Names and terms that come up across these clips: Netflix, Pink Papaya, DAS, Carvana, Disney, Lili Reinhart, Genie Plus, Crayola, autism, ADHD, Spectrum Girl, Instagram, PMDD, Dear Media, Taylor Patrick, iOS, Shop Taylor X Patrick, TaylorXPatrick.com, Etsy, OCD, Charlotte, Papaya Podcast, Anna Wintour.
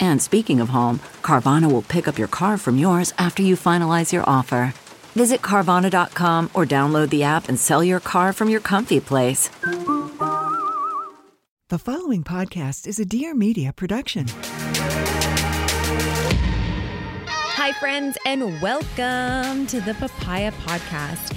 And speaking of home, Carvana will pick up your car from yours after you finalize your offer. Visit Carvana.com or download the app and sell your car from your comfy place. The following podcast is a Dear Media production. Hi, friends, and welcome to the Papaya Podcast.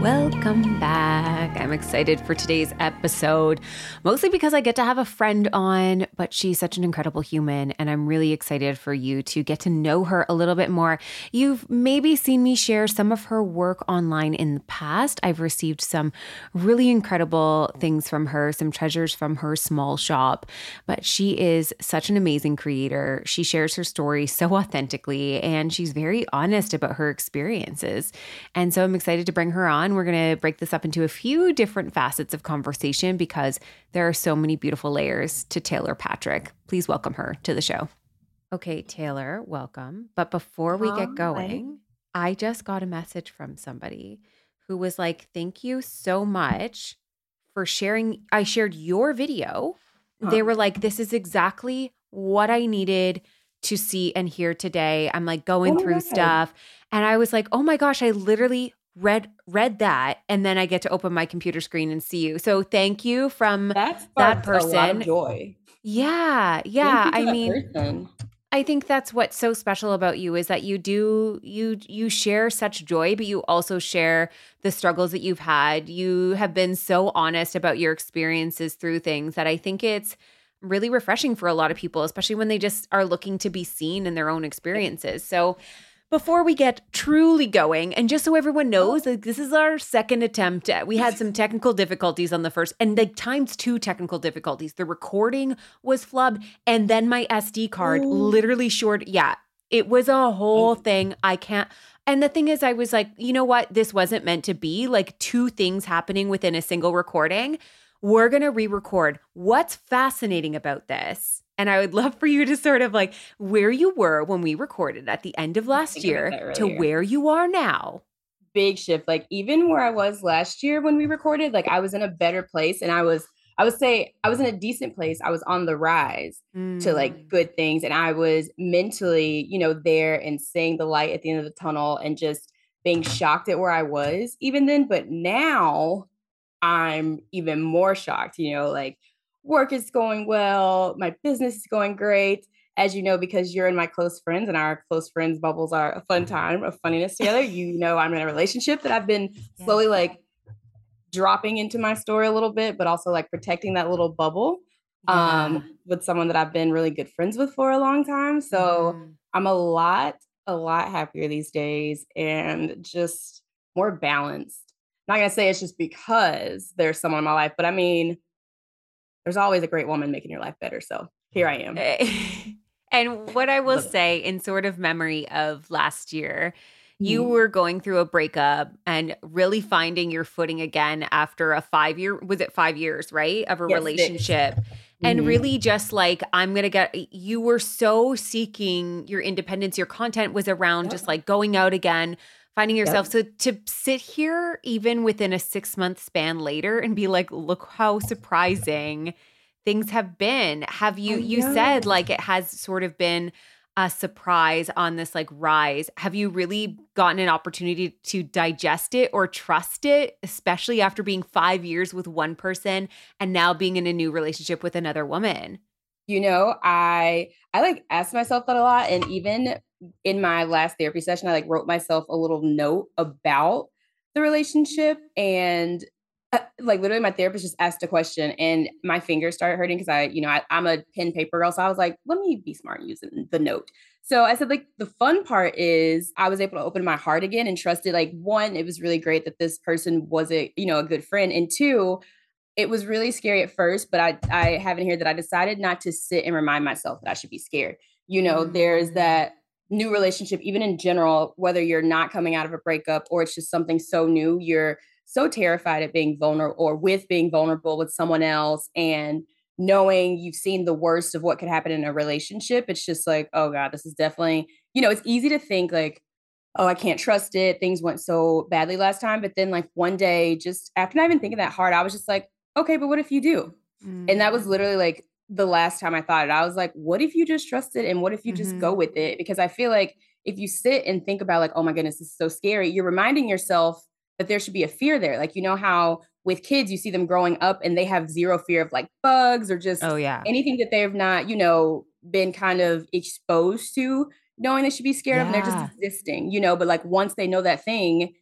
Welcome back. I'm excited for today's episode, mostly because I get to have a friend on, but she's such an incredible human, and I'm really excited for you to get to know her a little bit more. You've maybe seen me share some of her work online in the past. I've received some really incredible things from her, some treasures from her small shop, but she is such an amazing creator. She shares her story so authentically, and she's very honest about her experiences. And so I'm excited to bring her on. We're going to break this up into a few different facets of conversation because there are so many beautiful layers to Taylor Patrick. Please welcome her to the show. Okay, Taylor, welcome. But before we get going, I just got a message from somebody who was like, thank you so much for sharing. I shared your video. Huh. They were like, this is exactly what I needed to see and hear today. I'm like going through stuff. And I was like, oh my gosh, I literally read that, and then I get to open my computer screen and see you. So thank you from that person. A lot of joy. Yeah. I mean, person. I think that's what's so special about you is that you share such joy, but you also share the struggles that you've had. You have been so honest about your experiences through things that I think it's really refreshing for a lot of people, especially when they just are looking to be seen in their own experiences. So before we get truly going, and just so everyone knows, like, this is our second attempt. We had some technical difficulties on the first, and like times two technical difficulties. The recording was flubbed, and then my SD card literally shorted. Yeah, it was a whole thing. I can't. And the thing is, I was like, you know what? This wasn't meant to be. Like two things happening within a single recording. We're going to re-record. What's fascinating about this? And I would love for you to sort of like where you were when we recorded at the end of last year to where you are now. Big shift. Like even where I was last year when we recorded, like I was in a better place, and I would say I was in a decent place. I was on the rise to like good things. And I was mentally, you know, there and seeing the light at the end of the tunnel and just being shocked at where I was even then. But now I'm even more shocked, you know, like work is going well. My business is going great. As you know, because you're in my close friends, and our close friends bubbles are a fun time of funniness together. You know, I'm in a relationship that I've been slowly like dropping into my story a little bit, but also like protecting that little bubble with someone that I've been really good friends with for a long time. So I'm a lot happier these days and just more balanced. I'm not going to say it's just because there's someone in my life, but I mean, there's always a great woman making your life better. So here I am. And what I will say in sort of memory of last year, you were going through a breakup and really finding your footing again after a 5 years, right? Of a relationship. And really just like, you were so seeking your independence. Your content was around just like going out again, finding yourself. So to sit here even within a 6-month span later and be like, look how surprising things have been. Have you, you said like it has sort of been a surprise on this like rise. Have you really gotten an opportunity to digest it or trust it, especially after being 5 years with one person and now being in a new relationship with another woman? You know, I like ask myself that a lot. And even in my last therapy session, I like wrote myself a little note about the relationship. And like literally my therapist just asked a question and my fingers started hurting because I'm a pen paper girl. So I was like, let me be smart using the note. So I said, like, the fun part is I was able to open my heart again and trusted, like, one, it was really great that this person was a good friend. And two, it was really scary at first, but I have in here that I decided not to sit and remind myself that I should be scared. You know, there's that new relationship, even in general, whether you're not coming out of a breakup or it's just something so new, you're so terrified at being vulnerable or with being vulnerable with someone else and knowing you've seen the worst of what could happen in a relationship. It's just like, oh God, this is definitely, you know, it's easy to think like, oh, I can't trust it. Things went so badly last time. But then like one day, just after not even thinking that hard, I was just like, okay, but what if you do? Mm-hmm. And that was literally like the last time I thought it. I was like, what if you just trust it? And what if you just go with it? Because I feel like if you sit and think about like, oh my goodness, this is so scary. You're reminding yourself but there should be a fear there. Like, you know how with kids, you see them growing up and they have zero fear of like bugs or just anything that they've not, you know, been kind of exposed to knowing they should be scared of. And they're just existing, you know, but like once they know that thing,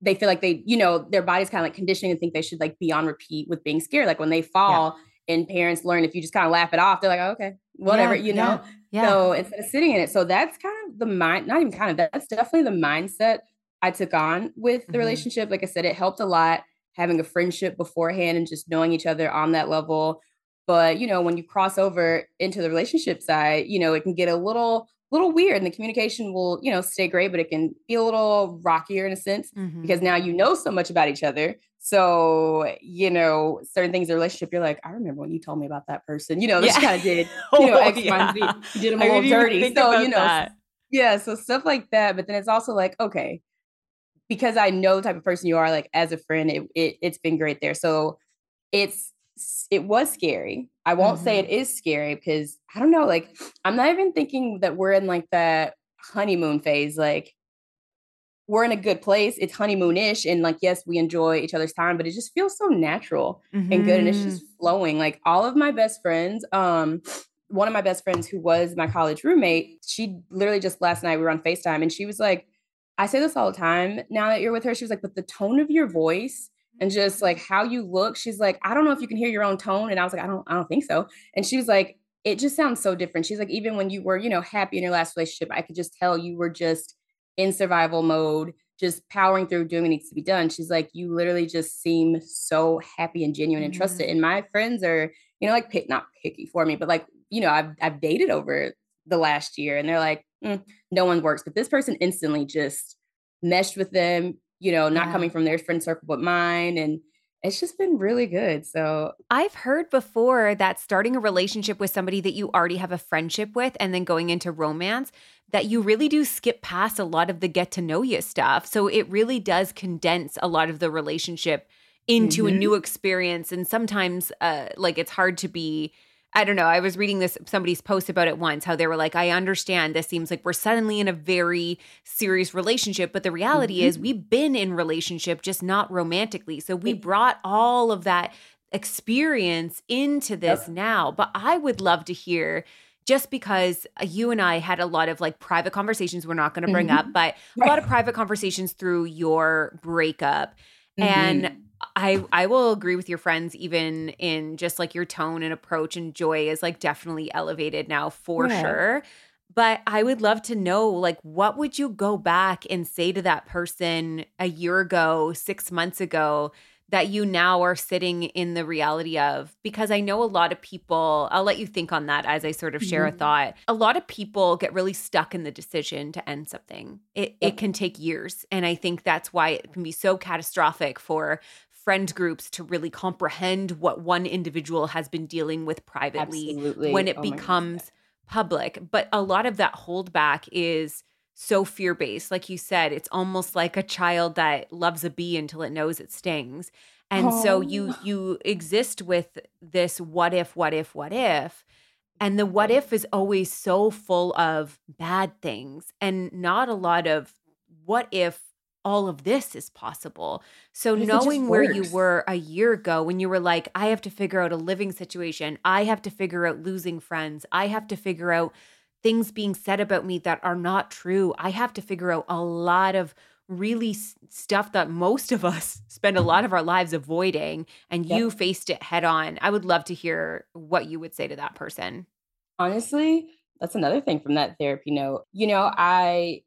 they feel like they, you know, their body's kind of like conditioning and think they should like be on repeat with being scared. Like when they fall and parents learn, if you just kind of laugh it off, they're like, oh, okay, whatever, you know? Yeah. So instead of sitting in it. So that's kind of the mind, not even kind of, that's definitely the mindset I took on with the relationship. Like I said, it helped a lot having a friendship beforehand and just knowing each other on that level. But, you know, when you cross over into the relationship side, you know, it can get a little weird and the communication will, you know, stay great, but it can be a little rockier in a sense because now you know so much about each other. So, you know, certain things in a relationship, you're like, I remember when you told me about that person, you know, that you kind of did, you know, X, Y, Z, you did them a little dirty. So, you know, so stuff like that. But then it's also like, okay, because I know the type of person you are, like as a friend, it's been great there. So it was scary. I won't say it is scary because I don't know, like I'm not even thinking that we're in like that honeymoon phase. Like we're in a good place. It's honeymoon-ish. And like, yes, we enjoy each other's time, but it just feels so natural and good. And it's just flowing. Like all of my best friends, one of my best friends who was my college roommate, she literally just last night we were on FaceTime and she was like, I say this all the time now that you're with her. She was like, but the tone of your voice and just like how you look, she's like, I don't know if you can hear your own tone. And I was like, I don't think so. And she was like, it just sounds so different. She's like, even when you were, you know, happy in your last relationship, I could just tell you were just in survival mode, just powering through, doing what needs to be done. She's like, you literally just seem so happy and genuine and trusted. And my friends are, you know, like not picky for me, but like, you know, I've dated over the last year and they're like, no one works, but this person instantly just meshed with them, you know, not coming from their friend circle, but mine. And it's just been really good. So I've heard before that starting a relationship with somebody that you already have a friendship with and then going into romance, that you really do skip past a lot of the get to know you stuff. So it really does condense a lot of the relationship into a new experience. And sometimes like it's hard to be, I don't know. I was reading this, somebody's post about it once, how they were like, I understand this seems like we're suddenly in a very serious relationship, but the reality is we've been in relationship, just not romantically. So we brought all of that experience into this now. But I would love to hear, just because you and I had a lot of like private conversations we're not going to bring up, but a lot of private conversations through your breakup. And I will agree with your friends, even in just like your tone and approach and joy is like definitely elevated now for sure. But I would love to know, like, what would you go back and say to that person a year ago, 6 months ago, that you now are sitting in the reality of? Because I know a lot of people, I'll let you think on that as I sort of share a thought. A lot of people get really stuck in the decision to end something. It can take years. And I think that's why it can be so catastrophic for friend groups to really comprehend what one individual has been dealing with privately when it becomes public. But a lot of that holdback is so fear-based. Like you said, it's almost like a child that loves a bee until it knows it stings. And so you exist with this what if, what if, what if. And the what if is always so full of bad things and not a lot of what if all of this is possible. So knowing where you were a year ago when you were like, I have to figure out a living situation. I have to figure out losing friends. I have to figure out things being said about me that are not true. I have to figure out a lot of really stuff that most of us spend a lot of our lives avoiding, and you faced it head on. I would love to hear what you would say to that person. Honestly, that's another thing from that therapy note. You know, I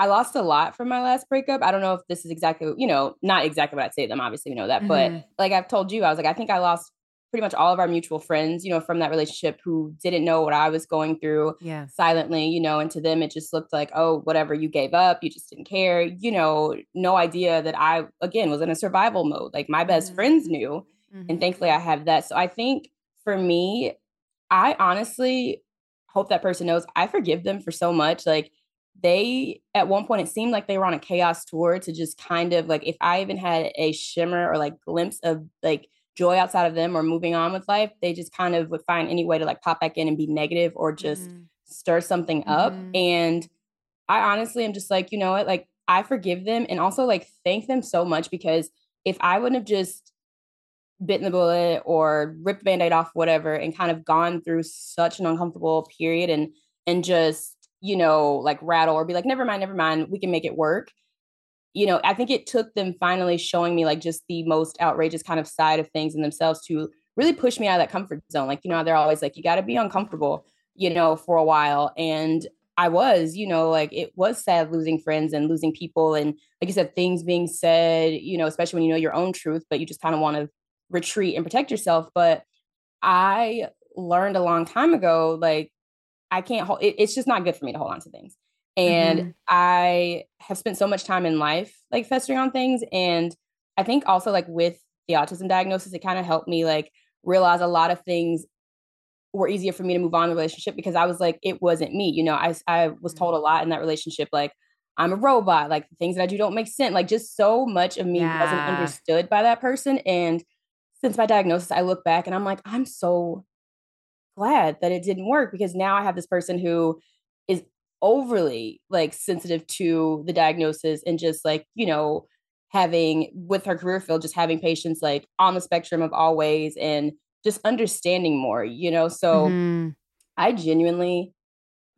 lost a lot from my last breakup. I don't know if this is exactly, you know, not exactly what I'd say to them. Obviously, we know that. Mm-hmm. But like I've told you, I was like, I think I lost pretty much all of our mutual friends, you know, from that relationship who didn't know what I was going through silently, you know, and to them, it just looked like, oh, whatever, you gave up, you just didn't care, you know, no idea that I, again, was in a survival mode. Like my best friends knew. Mm-hmm. And thankfully I have that. So I think for me, I honestly hope that person knows I forgive them for so much. Like they, at one point, it seemed like they were on a chaos tour to just kind of like, if I even had a shimmer or like glimpse of like joy outside of them or moving on with life, they just kind of would find any way to like pop back in and be negative or just stir something up. And I honestly am just like, you know what, like I forgive them and also like thank them so much, because if I wouldn't have just bitten the bullet or ripped the Band-Aid off, whatever, and kind of gone through such an uncomfortable period and just, you know, like rattle or be like, never mind, we can make it work. You know, I think it took them finally showing me like just the most outrageous kind of side of things in themselves to really push me out of that comfort zone. Like, you know, they're always like, you got to be uncomfortable, you know, for a while. And I was, you know, like it was sad losing friends and losing people. And like you said, things being said, you know, especially when you know your own truth, but you just kind of want to retreat and protect yourself. But I learned a long time ago, like I can't hold it. It's just not good for me to hold on to things. And I have spent so much time in life, like festering on things. And I think also like with the autism diagnosis, it kind of helped me like realize a lot of things were easier for me to move on in the relationship, because I was like, it wasn't me. You know, I was told a lot in that relationship, like I'm a robot, like the things that I do don't make sense. Like just so much of me wasn't understood by that person. And since my diagnosis, I look back and I'm like, I'm so glad that it didn't work, because now I have this person who is overly like sensitive to the diagnosis and just like, you know, having with her career field, just having patients like on the spectrum of always and just understanding more, you know? So I genuinely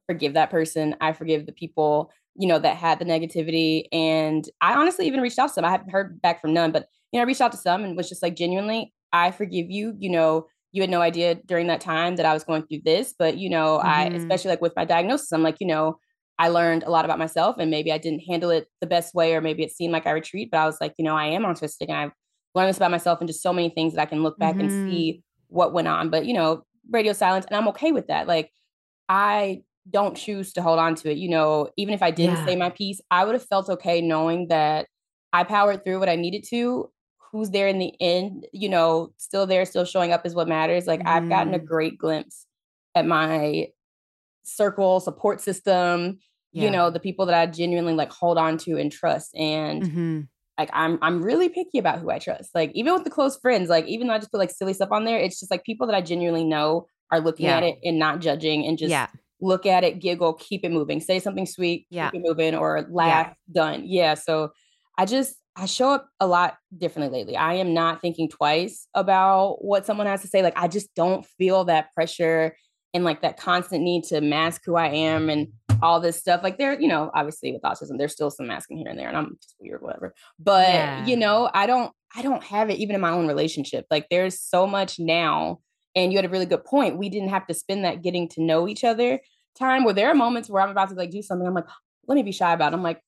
forgive that person. I forgive the people, you know, that had the negativity. And I honestly even reached out to some. I haven't heard back from none, but you know, I reached out to some and was just like, genuinely, I forgive you. You know, you had no idea during that time that I was going through this, but, you know, I, especially like with my diagnosis, I'm like, you know, I learned a lot about myself and maybe I didn't handle it the best way, or maybe it seemed like I retreat, but I was like, you know, I am autistic and I've learned this about myself and just so many things that I can look back and see what went on, but, you know, radio silence. And I'm okay with that. Like I don't choose to hold on to it. You know, even if I didn't say my piece, I would have felt okay knowing that I powered through what I needed to. Who's there in the end, you know, still there, still showing up is what matters. Like I've gotten a great glimpse at my circle support system, you know, the people that I genuinely like hold on to and trust. And like, I'm really picky about who I trust. Like even with the close friends, like even though I just put like silly stuff on there, it's just like people that I genuinely know are looking at it and not judging and just look at it, giggle, keep it moving, say something sweet, keep it moving, or laugh, done. So I show up a lot differently lately. I am not thinking twice about what someone has to say. Like, I just don't feel that pressure and like that constant need to mask who I am and all this stuff. Like there, you know, obviously with autism, there's still some masking here and there and I'm just weird, whatever. But you know, I don't have it even in my own relationship. Like there's so much now, and you had a really good point. We didn't have to spend that getting to know each other time, where there are moments where I'm about to like do something. I'm like, let me be shy about it. I'm like,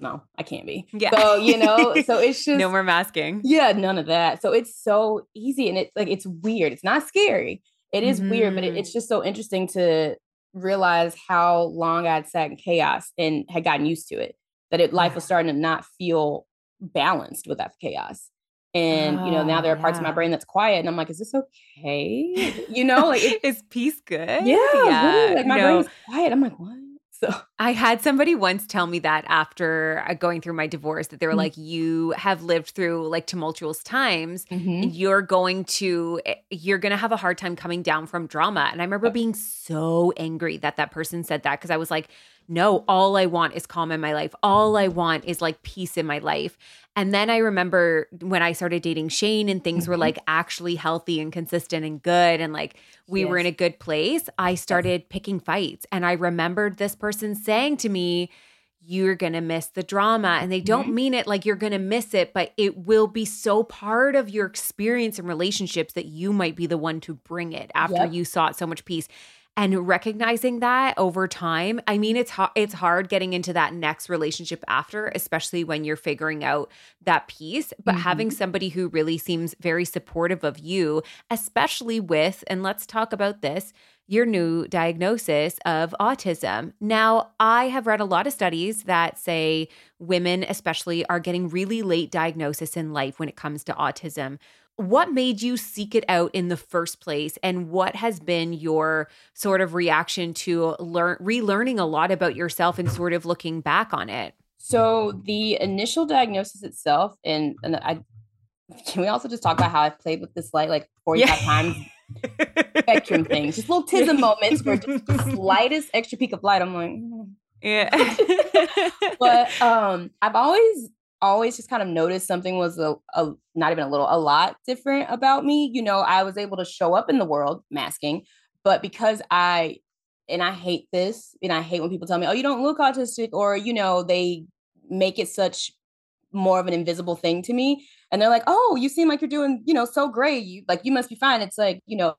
no, I can't be. So, you know, so it's just no more masking. Yeah. None of that. So it's so easy. And it's like, it's weird. It's not scary. It is weird, but it's just so interesting to realize how long I'd sat in chaos and had gotten used to it, that life was starting to not feel balanced with that chaos. And, you know, now there are parts of my brain that's quiet and I'm like, is this okay? You know, like, is peace good? Yeah. Really, like my brain's quiet. I'm like, what? So I had somebody once tell me that after going through my divorce, that they were like, you have lived through like tumultuous times. Mm-hmm. And you're going to have a hard time coming down from drama. And I remember being so angry that person said that, because I was like, no, all I want is calm in my life. All I want is like peace in my life. And then I remember when I started dating Shane and things were like actually healthy and consistent and good, and like we were in a good place, I started picking fights. And I remembered this person saying to me, you're going to miss the drama. And they don't mean it like you're going to miss it, but it will be so part of your experience in relationships that you might be the one to bring it after you sought so much peace. And recognizing that over time, I mean, it's hard getting into that next relationship after, especially when you're figuring out that piece. But having somebody who really seems very supportive of you, especially with, and let's talk about this, your new diagnosis of autism. Now, I have read a lot of studies that say women especially are getting really late diagnosis in life when it comes to autism. What made you seek it out in the first place, and what has been your sort of reaction to relearning a lot about yourself and sort of looking back on it? So the initial diagnosis itself, and I can we also just talk about how I've played with this like 45 times spectrum things, just little tism moments where just the slightest extra peak of light, I'm like, but I've always just kind of noticed something was a lot different about me. You know, I was able to show up in the world masking, but because I hate this, and I hate when people tell me, oh, you don't look autistic, or, you know, they make it such more of an invisible thing to me. And they're like, oh, you seem like you're doing, you know, so great. You must be fine. It's like, you know,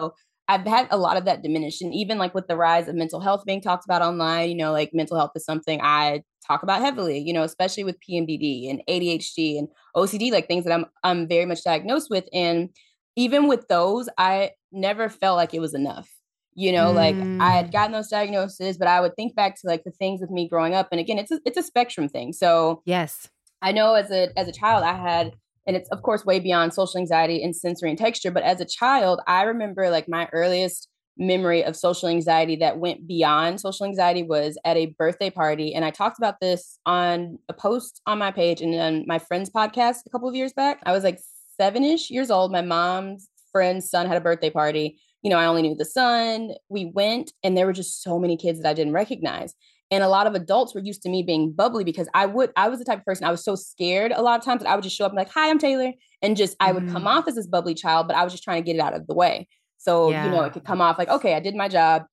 I've had a lot of that diminished. And even like with the rise of mental health being talked about online, you know, like mental health is something I talk about heavily, you know, especially with PMDD and ADHD and OCD, like things that I'm very much diagnosed with. And even with those, I never felt like it was enough. You know, like I had gotten those diagnoses, but I would think back to like the things with me growing up. And again, it's a spectrum thing. So yes, I know as a child I had, and it's of course way beyond social anxiety and sensory and texture, but as a child, I remember like my earliest memory of social anxiety that went beyond social anxiety was at a birthday party. And I talked about this on a post on my page and on my friend's podcast a couple of years back. I was like 7-ish years old. My mom's friend's son had a birthday party. You know, I only knew the son. We went, and there were just so many kids that I didn't recognize. And a lot of adults were used to me being bubbly because I was the type of person, I was so scared a lot of times that I would just show up and be like, hi, I'm Taylor. And just, I would come off as this bubbly child, but I was just trying to get it out of the way. So, you know, it could come off like, okay, I did my job,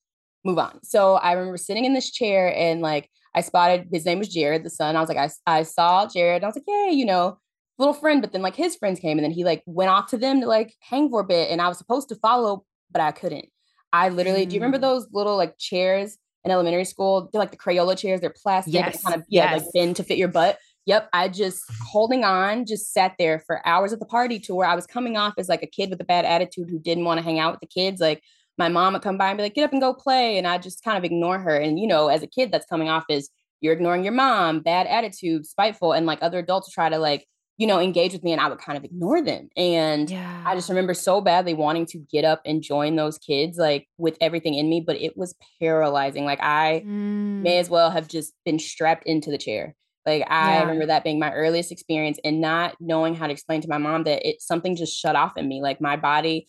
move on. So I remember sitting in this chair and like, I spotted, his name was Jared, the son. I was like, I saw Jared. And I was like, yay, you know, little friend. But then like his friends came, and then he like went off to them to like hang for a bit. And I was supposed to follow, but I couldn't. I literally, do you remember those little like chairs in elementary school? They're like the Crayola chairs. They're plastic. Yes. They kind of like bend to fit your butt. Yep. I just holding on, just sat there for hours at the party, to where I was coming off as like a kid with a bad attitude who didn't want to hang out with the kids. Like my mom would come by and be like, get up and go play. And I just kind of ignore her. And, you know, as a kid, that's coming off as you're ignoring your mom, bad attitude, spiteful. And like other adults try to like, you know, engage with me, and I would kind of ignore them. And I just remember so badly wanting to get up and join those kids, like with everything in me, but it was paralyzing. Like I may as well have just been strapped into the chair. Like I remember that being my earliest experience, and not knowing how to explain to my mom that something just shut off in me. Like my body,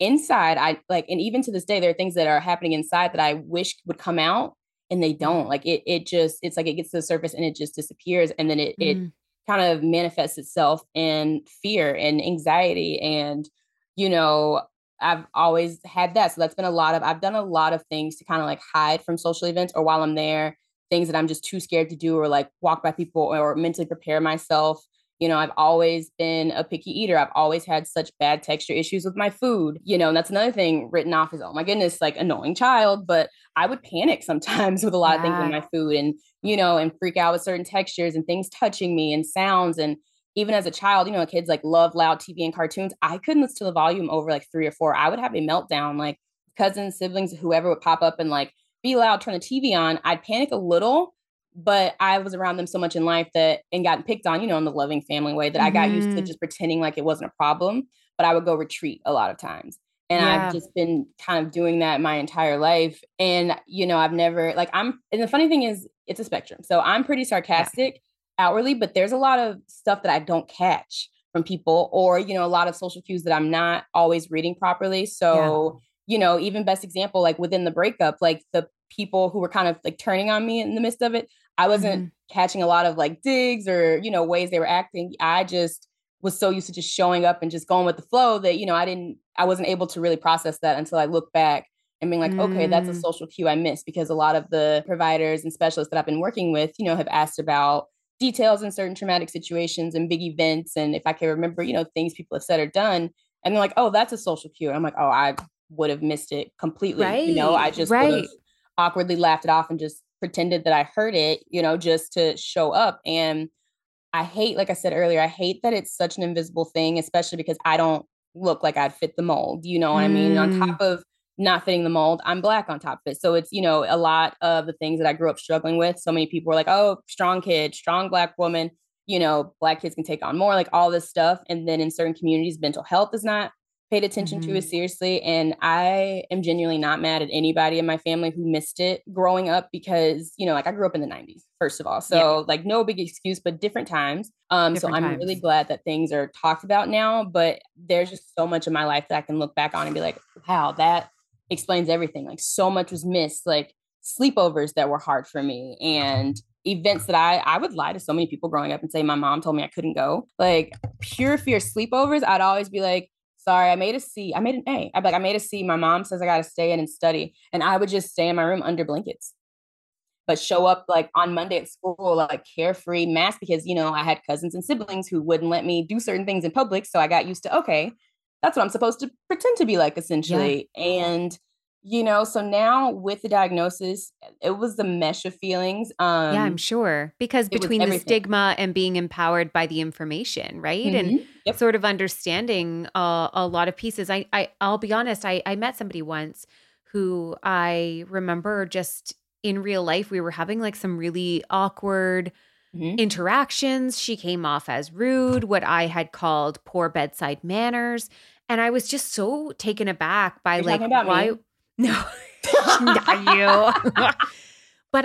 inside, and even to this day, there are things that are happening inside that I wish would come out, and they don't. Like it's like it gets to the surface and it just disappears. And then it kind of manifests itself in fear and anxiety. And, you know, I've always had that. So that's been I've done a lot of things to kind of like hide from social events, or while I'm there, things that I'm just too scared to do, or like walk by people, or mentally prepare myself. You know, I've always been a picky eater. I've always had such bad texture issues with my food, you know, and that's another thing written off as, oh my goodness, like annoying child. But I would panic sometimes with a lot of things in my food, and, you know, and freak out with certain textures and things touching me and sounds. And even as a child, you know, kids like love loud TV and cartoons. I couldn't listen to the volume over like 3 or 4. I would have a meltdown, like cousins, siblings, whoever would pop up and like be loud, turn the TV on. I'd panic a little, but I was around them so much in life that, and gotten picked on, you know, in the loving family way, that I got used to just pretending like it wasn't a problem, but I would go retreat a lot of times. And I've just been kind of doing that my entire life. And, you know, I've never like and the funny thing is it's a spectrum. So I'm pretty sarcastic outwardly, but there's a lot of stuff that I don't catch from people or, you know, a lot of social cues that I'm not always reading properly. So, you know, even best example, like within the breakup, like the people who were kind of like turning on me in the midst of it, I wasn't catching a lot of like digs or, you know, ways they were acting. I just was so used to just showing up and just going with the flow that, you know, I wasn't able to really process that until I look back and being like, okay, that's a social cue I missed, because a lot of the providers and specialists that I've been working with, you know, have asked about details in certain traumatic situations and big events. And if I can remember, you know, things people have said or done, and they're like, oh, that's a social cue. And I'm like, oh, I would have missed it completely. Right. You know, I just would have awkwardly laughed it off and just pretended that I heard it, you know, just to show up. And I hate, like I said earlier, I hate that it's such an invisible thing, especially because I don't look like I'd fit the mold. You know what I mean? On top of not fitting the mold, I'm Black on top of it. So it's, you know, a lot of the things that I grew up struggling with. So many people were like, oh, strong kid, strong Black woman, you know, Black kids can take on more, like all this stuff. And then in certain communities, mental health is not paid attention to as seriously. And I am genuinely not mad at anybody in my family who missed it growing up, because, you know, like I grew up in the 90s, first of all. So like no big excuse, but different times. I'm really glad that things are talked about now, but there's just so much of my life that I can look back on and be like, wow, that explains everything. Like so much was missed, like sleepovers that were hard for me and events that I would lie to so many people growing up and say, my mom told me I couldn't go. Like pure fear sleepovers. I'd always be like, sorry, I made a C. I made an A. I'd be like, I made a C. My mom says I got to stay in and study. And I would just stay in my room under blankets, but show up like on Monday at school, like carefree mask, because, you know, I had cousins and siblings who wouldn't let me do certain things in public. So I got used to, okay, that's what I'm supposed to pretend to be like, essentially. Yeah. And, you know, so now with the diagnosis, it was the mesh of feelings. Yeah, I'm sure. Because between the stigma and being empowered by the information, right? Mm-hmm. And sort of understanding a lot of pieces. I'll be honest, I met somebody once who I remember just in real life, we were having like some really awkward interactions. She came off as rude, what I had called poor bedside manners. And I was just so taken aback by why... No, not you. But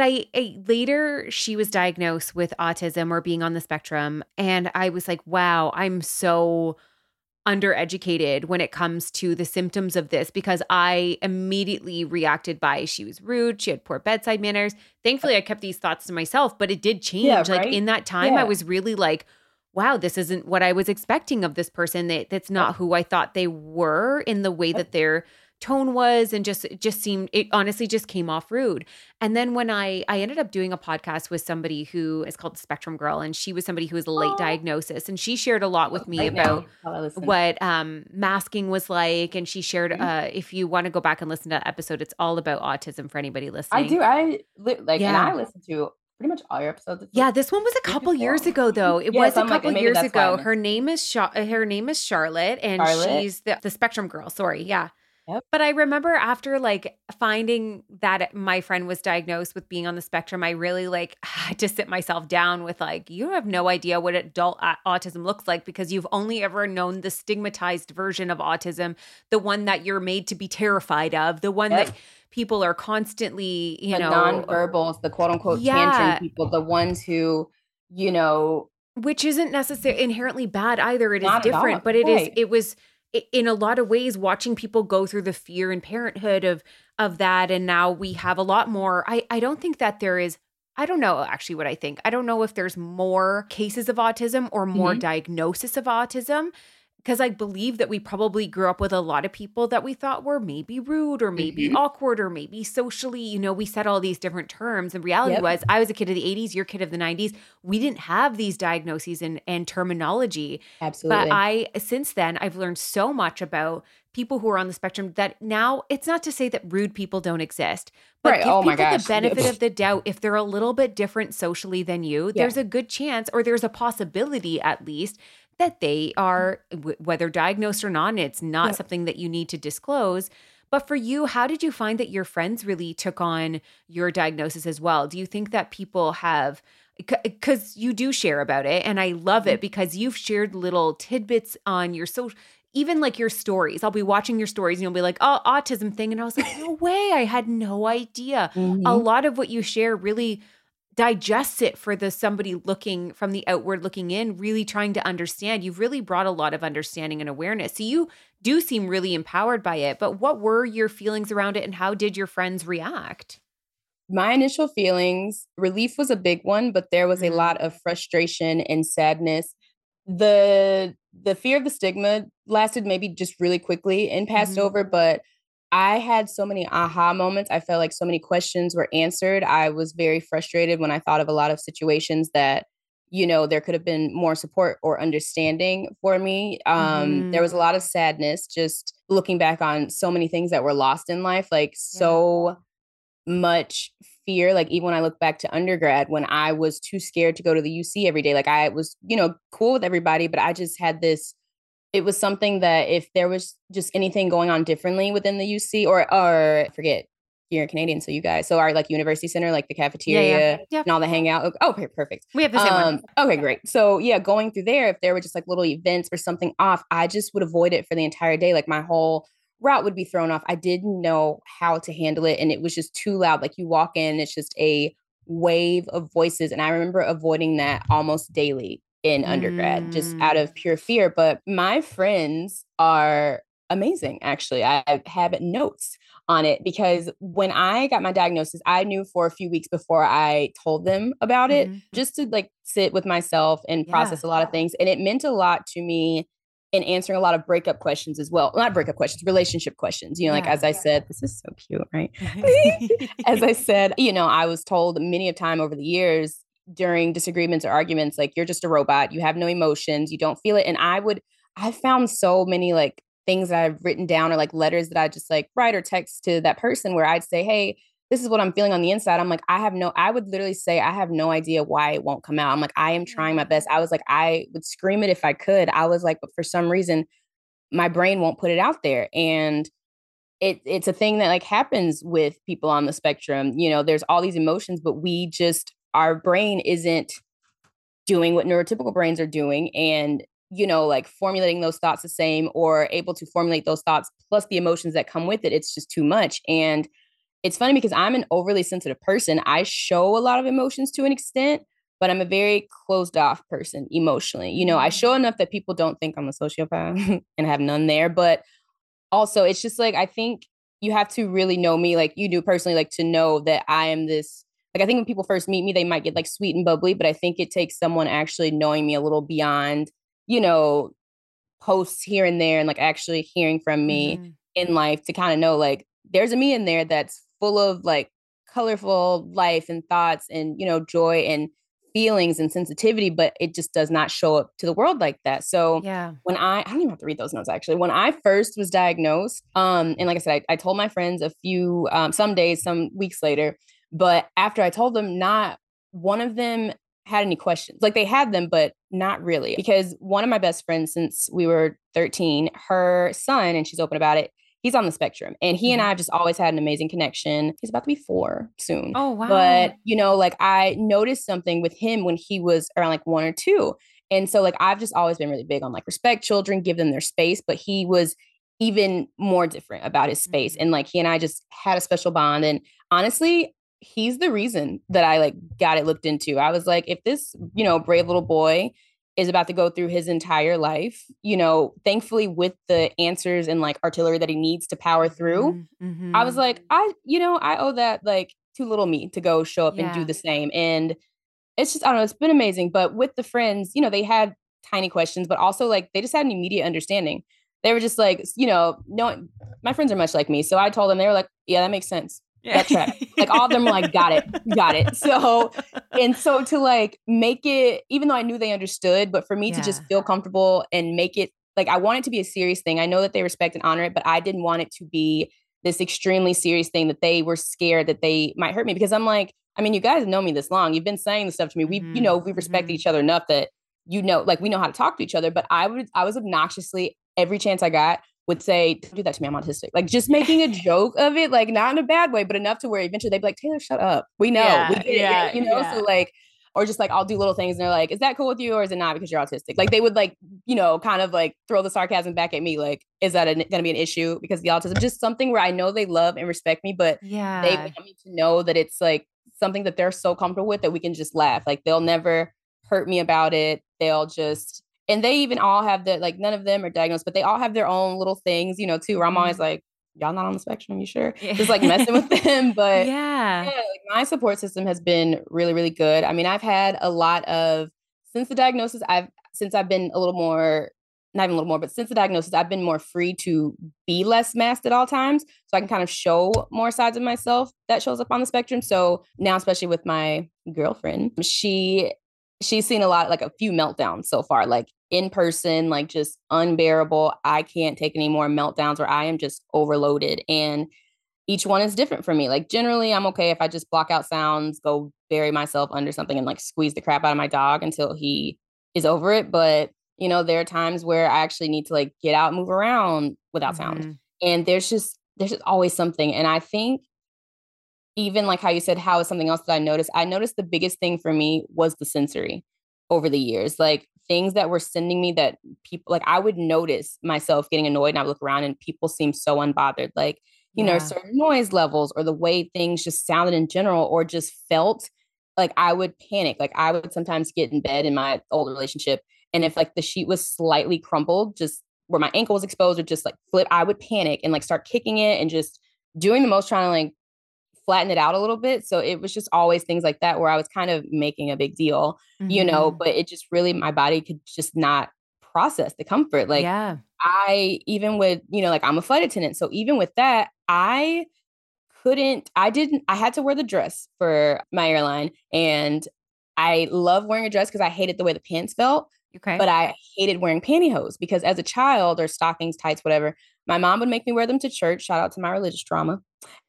later she was diagnosed with autism or being on the spectrum. And I was like, wow, I'm so undereducated when it comes to the symptoms of this, because I immediately reacted by she was rude. She had poor bedside manners. Thankfully, I kept these thoughts to myself, but it did change. Yeah, right? Like in that time, I was really like, wow, this isn't what I was expecting of this person. That's not who I thought they were in the way that they're tone was, and just seemed, it honestly just came off rude. And then when I ended up doing a podcast with somebody who is called Spectrum Girl, and she was somebody who was a late diagnosis, and she shared a lot with me about what masking was like. And she shared, if you want to go back and listen to that episode, it's all about autism for anybody listening. I do. And I listen to pretty much all your episodes. Yeah, this one was a couple years ago, though. It was a couple years ago. Her name is Charlotte, and she's the Spectrum Girl. Sorry. Yeah. Yep. But I remember after like finding that my friend was diagnosed with being on the spectrum, I really like had to sit myself down with like, you have no idea what adult autism looks like, because you've only ever known the stigmatized version of autism, the one that you're made to be terrified of, the one that people are constantly, you know. The nonverbals, the quote unquote tantrum people, the ones who, you know. Which isn't necessarily inherently bad either. It is different, but it was. In a lot of ways, watching people go through the fear and parenthood of that. And now we have a lot more. I don't think that there is, I don't know actually what I think. I don't know if there's more cases of autism or more diagnosis of autism, because I believe that we probably grew up with a lot of people that we thought were maybe rude or maybe awkward or maybe socially, you know, we said all these different terms. And reality was I was a kid of the 80s, you're a kid of the 90s. We didn't have these diagnoses and terminology. Absolutely. But since then, I've learned so much about people who are on the spectrum that now it's not to say that rude people don't exist, but give people the benefit of the doubt. If they're a little bit different socially than you, there's a good chance, or there's a possibility at least, that they are, whether diagnosed or not, it's not something that you need to disclose. But for you, how did you find that your friends really took on your diagnosis as well? Do you think that people have, because you do share about it, and I love it because you've shared little tidbits on your social, even like your stories, I'll be watching your stories and you'll be like, oh, autism thing. And I was like, no way. I had no idea. Mm-hmm. A lot of what you share really digests it for the somebody looking from the outward looking in, really trying to understand. You've really brought a lot of understanding and awareness. So you do seem really empowered by it. But what were your feelings around it and how did your friends react? My initial feelings, relief was a big one, but there was a lot of frustration and sadness. The fear of the stigma lasted maybe just really quickly and passed over, but I had so many aha moments. I felt like so many questions were answered. I was very frustrated when I thought of a lot of situations that, you know, there could have been more support or understanding for me. There was a lot of sadness just looking back on so many things that were lost in life, like so much fear. Like even when I look back to undergrad, when I was too scared to go to the UC every day, like I was, you know, cool with everybody, but I just had this, it was something that if there was just anything going on differently within the UC or I forget, you're Canadian. So you guys, so our like university center, like the cafeteria and all the hangout. Oh, perfect. We have the same one. Okay, great. So yeah, going through there, if there were just like little events or something off, I just would avoid it for the entire day. Like my whole route would be thrown off. I didn't know how to handle it. And it was just too loud. Like you walk in, it's just a wave of voices. And I remember avoiding that almost daily in undergrad, just out of pure fear. But my friends are amazing. Actually, I have notes on it because when I got my diagnosis, I knew for a few weeks before I told them about it, just to like sit with myself and process a lot of things. And it meant a lot to me and answering a lot of breakup questions as well. Not breakup questions, relationship questions. You know, like, as I said, this is so cute, right? As I said, you know, I was told many a time over the years during disagreements or arguments, like, you're just a robot. You have no emotions. You don't feel it. And I found so many like things that I've written down or like letters that I just like write or text to that person where I'd say, hey, this is what I'm feeling on the inside. I'm like, I would literally say, I have no idea why it won't come out. I'm like, I am trying my best. I was like, I would scream it if I could. I was like, but for some reason, my brain won't put it out there. And it's a thing that like happens with people on the spectrum. You know, there's all these emotions, but our brain isn't doing what neurotypical brains are doing. And, you know, like formulating those thoughts the same or able to formulate those thoughts plus the emotions that come with it. It's just too much. And it's funny because I'm an overly sensitive person. I show a lot of emotions to an extent, but I'm a very closed off person emotionally. You know, I show enough that people don't think I'm a sociopath and have none there. But also it's just like, I think you have to really know me like you do personally, like to know that I am this. Like, I think when people first meet me, they might get like sweet and bubbly, but I think it takes someone actually knowing me a little beyond, you know, posts here and there and like actually hearing from me in life to kind of know like there's a me in there that's full of like colorful life and thoughts and, you know, joy and feelings and sensitivity, but it just does not show up to the world like that. So when I don't even have to read those notes, actually, when I first was diagnosed, and like I said, I told my friends a few, some days, some weeks later, but after I told them, not one of them had any questions. Like they had them, but not really, because one of my best friends since we were 13, her son, and she's open about it, he's on the spectrum and he and I have just always had an amazing connection. He's about to be 4 soon. Oh, wow. But, you know, like I noticed something with him when he was around like 1 or 2. And so like, I've just always been really big on like respect children, give them their space, but he was even more different about his space. And like, he and I just had a special bond. And honestly, he's the reason that I like got it looked into. I was like, if this, you know, brave little boy is about to go through his entire life, you know, thankfully with the answers and like artillery that he needs to power through. I was like, I owe that like to little me to go show up and do the same. And it's just, I don't know, it's been amazing. But with the friends, you know, they had tiny questions, but also like they just had an immediate understanding. They were just like, you know, no, my friends are much like me. So I told them, they were like, yeah, that makes sense. Yeah. That track. Like all of them were like, got it. So to like make it, even though I knew they understood, but for me to just feel comfortable and make it like, I want it to be a serious thing. I know that they respect and honor it, but I didn't want it to be this extremely serious thing that they were scared that they might hurt me, because I'm like, I mean, you guys know me this long. You've been saying this stuff to me. We respect each other enough that, you know, like we know how to talk to each other, but I was obnoxiously every chance I got would say, don't do that to me, I'm autistic. Like just making a joke of it, like not in a bad way, but enough to where eventually they'd be like, Taylor, shut up. We know. Yeah, we get it. You know? Yeah. So like, or just like I'll do little things and they're like, is that cool with you or is it not because you're autistic? Like they would like, you know, kind of like throw the sarcasm back at me. Like, is that going to be an issue because of the autism? Just something where I know they love and respect me, but yeah, they want me to know that it's like something that they're so comfortable with that we can just laugh. Like they'll never hurt me about it. They'll just, and they even all have the, like none of them are diagnosed, but they all have their own little things, you know, too, where I'm always like, y'all not on the spectrum, you sure? Yeah. Just like messing with them. But yeah, like my support system has been really, really good. I mean, I've had a lot of, since the diagnosis, I've been a little more, not even a little more, but since the diagnosis, I've been more free to be less masked at all times. So I can kind of show more sides of myself that shows up on the spectrum. So now, especially with my girlfriend, she's seen a lot, like a few meltdowns so far, like in person, like just unbearable. I can't take any more meltdowns where I am just overloaded. And each one is different for me. Like generally I'm okay if I just block out sounds, go bury myself under something and like squeeze the crap out of my dog until he is over it. But you know, there are times where I actually need to like get out and move around without sound. And there's just always something. And I think even like how you said, how is something else that I noticed the biggest thing for me was the sensory over the years, like things that were sending me that people, like I would notice myself getting annoyed and I would look around and people seem so unbothered, like, you know, certain noise levels or the way things just sounded in general, or just felt like I would panic. Like I would sometimes get in bed in my old relationship. And if like the sheet was slightly crumpled, just where my ankle was exposed or just like flip, I would panic and like start kicking it and just doing the most, trying to like flatten it out a little bit. So it was just always things like that where I was kind of making a big deal, you know, but it just really, my body could just not process the comfort. Like I, even with, you know, like I'm a flight attendant. So even with that, I had to wear the dress for my airline. And I love wearing a dress because I hated the way the pants felt. Okay. But I hated wearing pantyhose because as a child, or stockings, tights, whatever, my mom would make me wear them to church. Shout out to my religious trauma.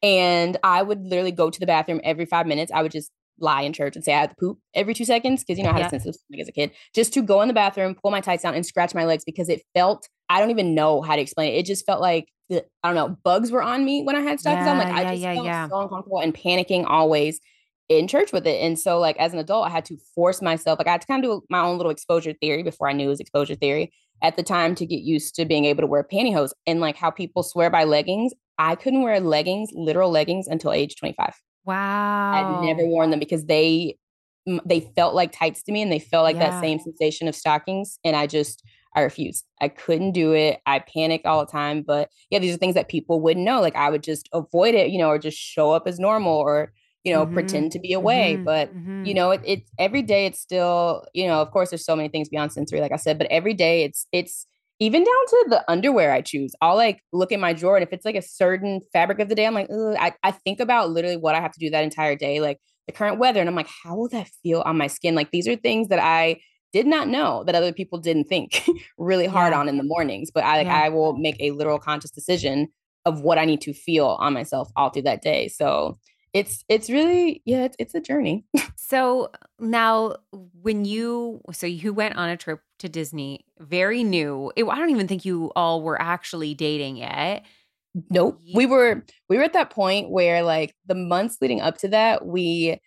And I would literally go to the bathroom every 5 minutes. I would just lie in church and say I had to poop every 2 seconds because, you know, I had a sensitive stomach as a kid, just to go in the bathroom, pull my tights down and scratch my legs because it felt, I don't even know how to explain it. It just felt like, I don't know, bugs were on me when I had stockings. I'm like, I just felt so uncomfortable and panicking always in church with it. And so like, as an adult, I had to force myself, like I had to kind of do my own little exposure theory before I knew it was exposure theory at the time, to get used to being able to wear pantyhose. And like how people swear by leggings, I couldn't wear leggings, literal leggings, until age 25. Wow. I'd never worn them because they felt like tights to me, and they felt like that same sensation of stockings. And I refused. I couldn't do it. I panicked all the time. But yeah, these are things that people wouldn't know. Like I would just avoid it, you know, or just show up as normal, or you know, pretend to be away. But, you know, it's every day it's still, you know, of course, there's so many things beyond sensory, like I said, but every day it's even down to the underwear I choose. I'll like look at my drawer, and if it's like a certain fabric of the day, I'm like, I think about literally what I have to do that entire day, like the current weather. And I'm like, how will that feel on my skin? Like these are things that I did not know that other people didn't think really hard on in the mornings. But I will make a literal conscious decision of what I need to feel on myself all through that day. So it's really, it's a journey. So now you went on a trip to Disney, very new. I don't even think you all were actually dating yet. Nope. We were at that point where like the months leading up to that, we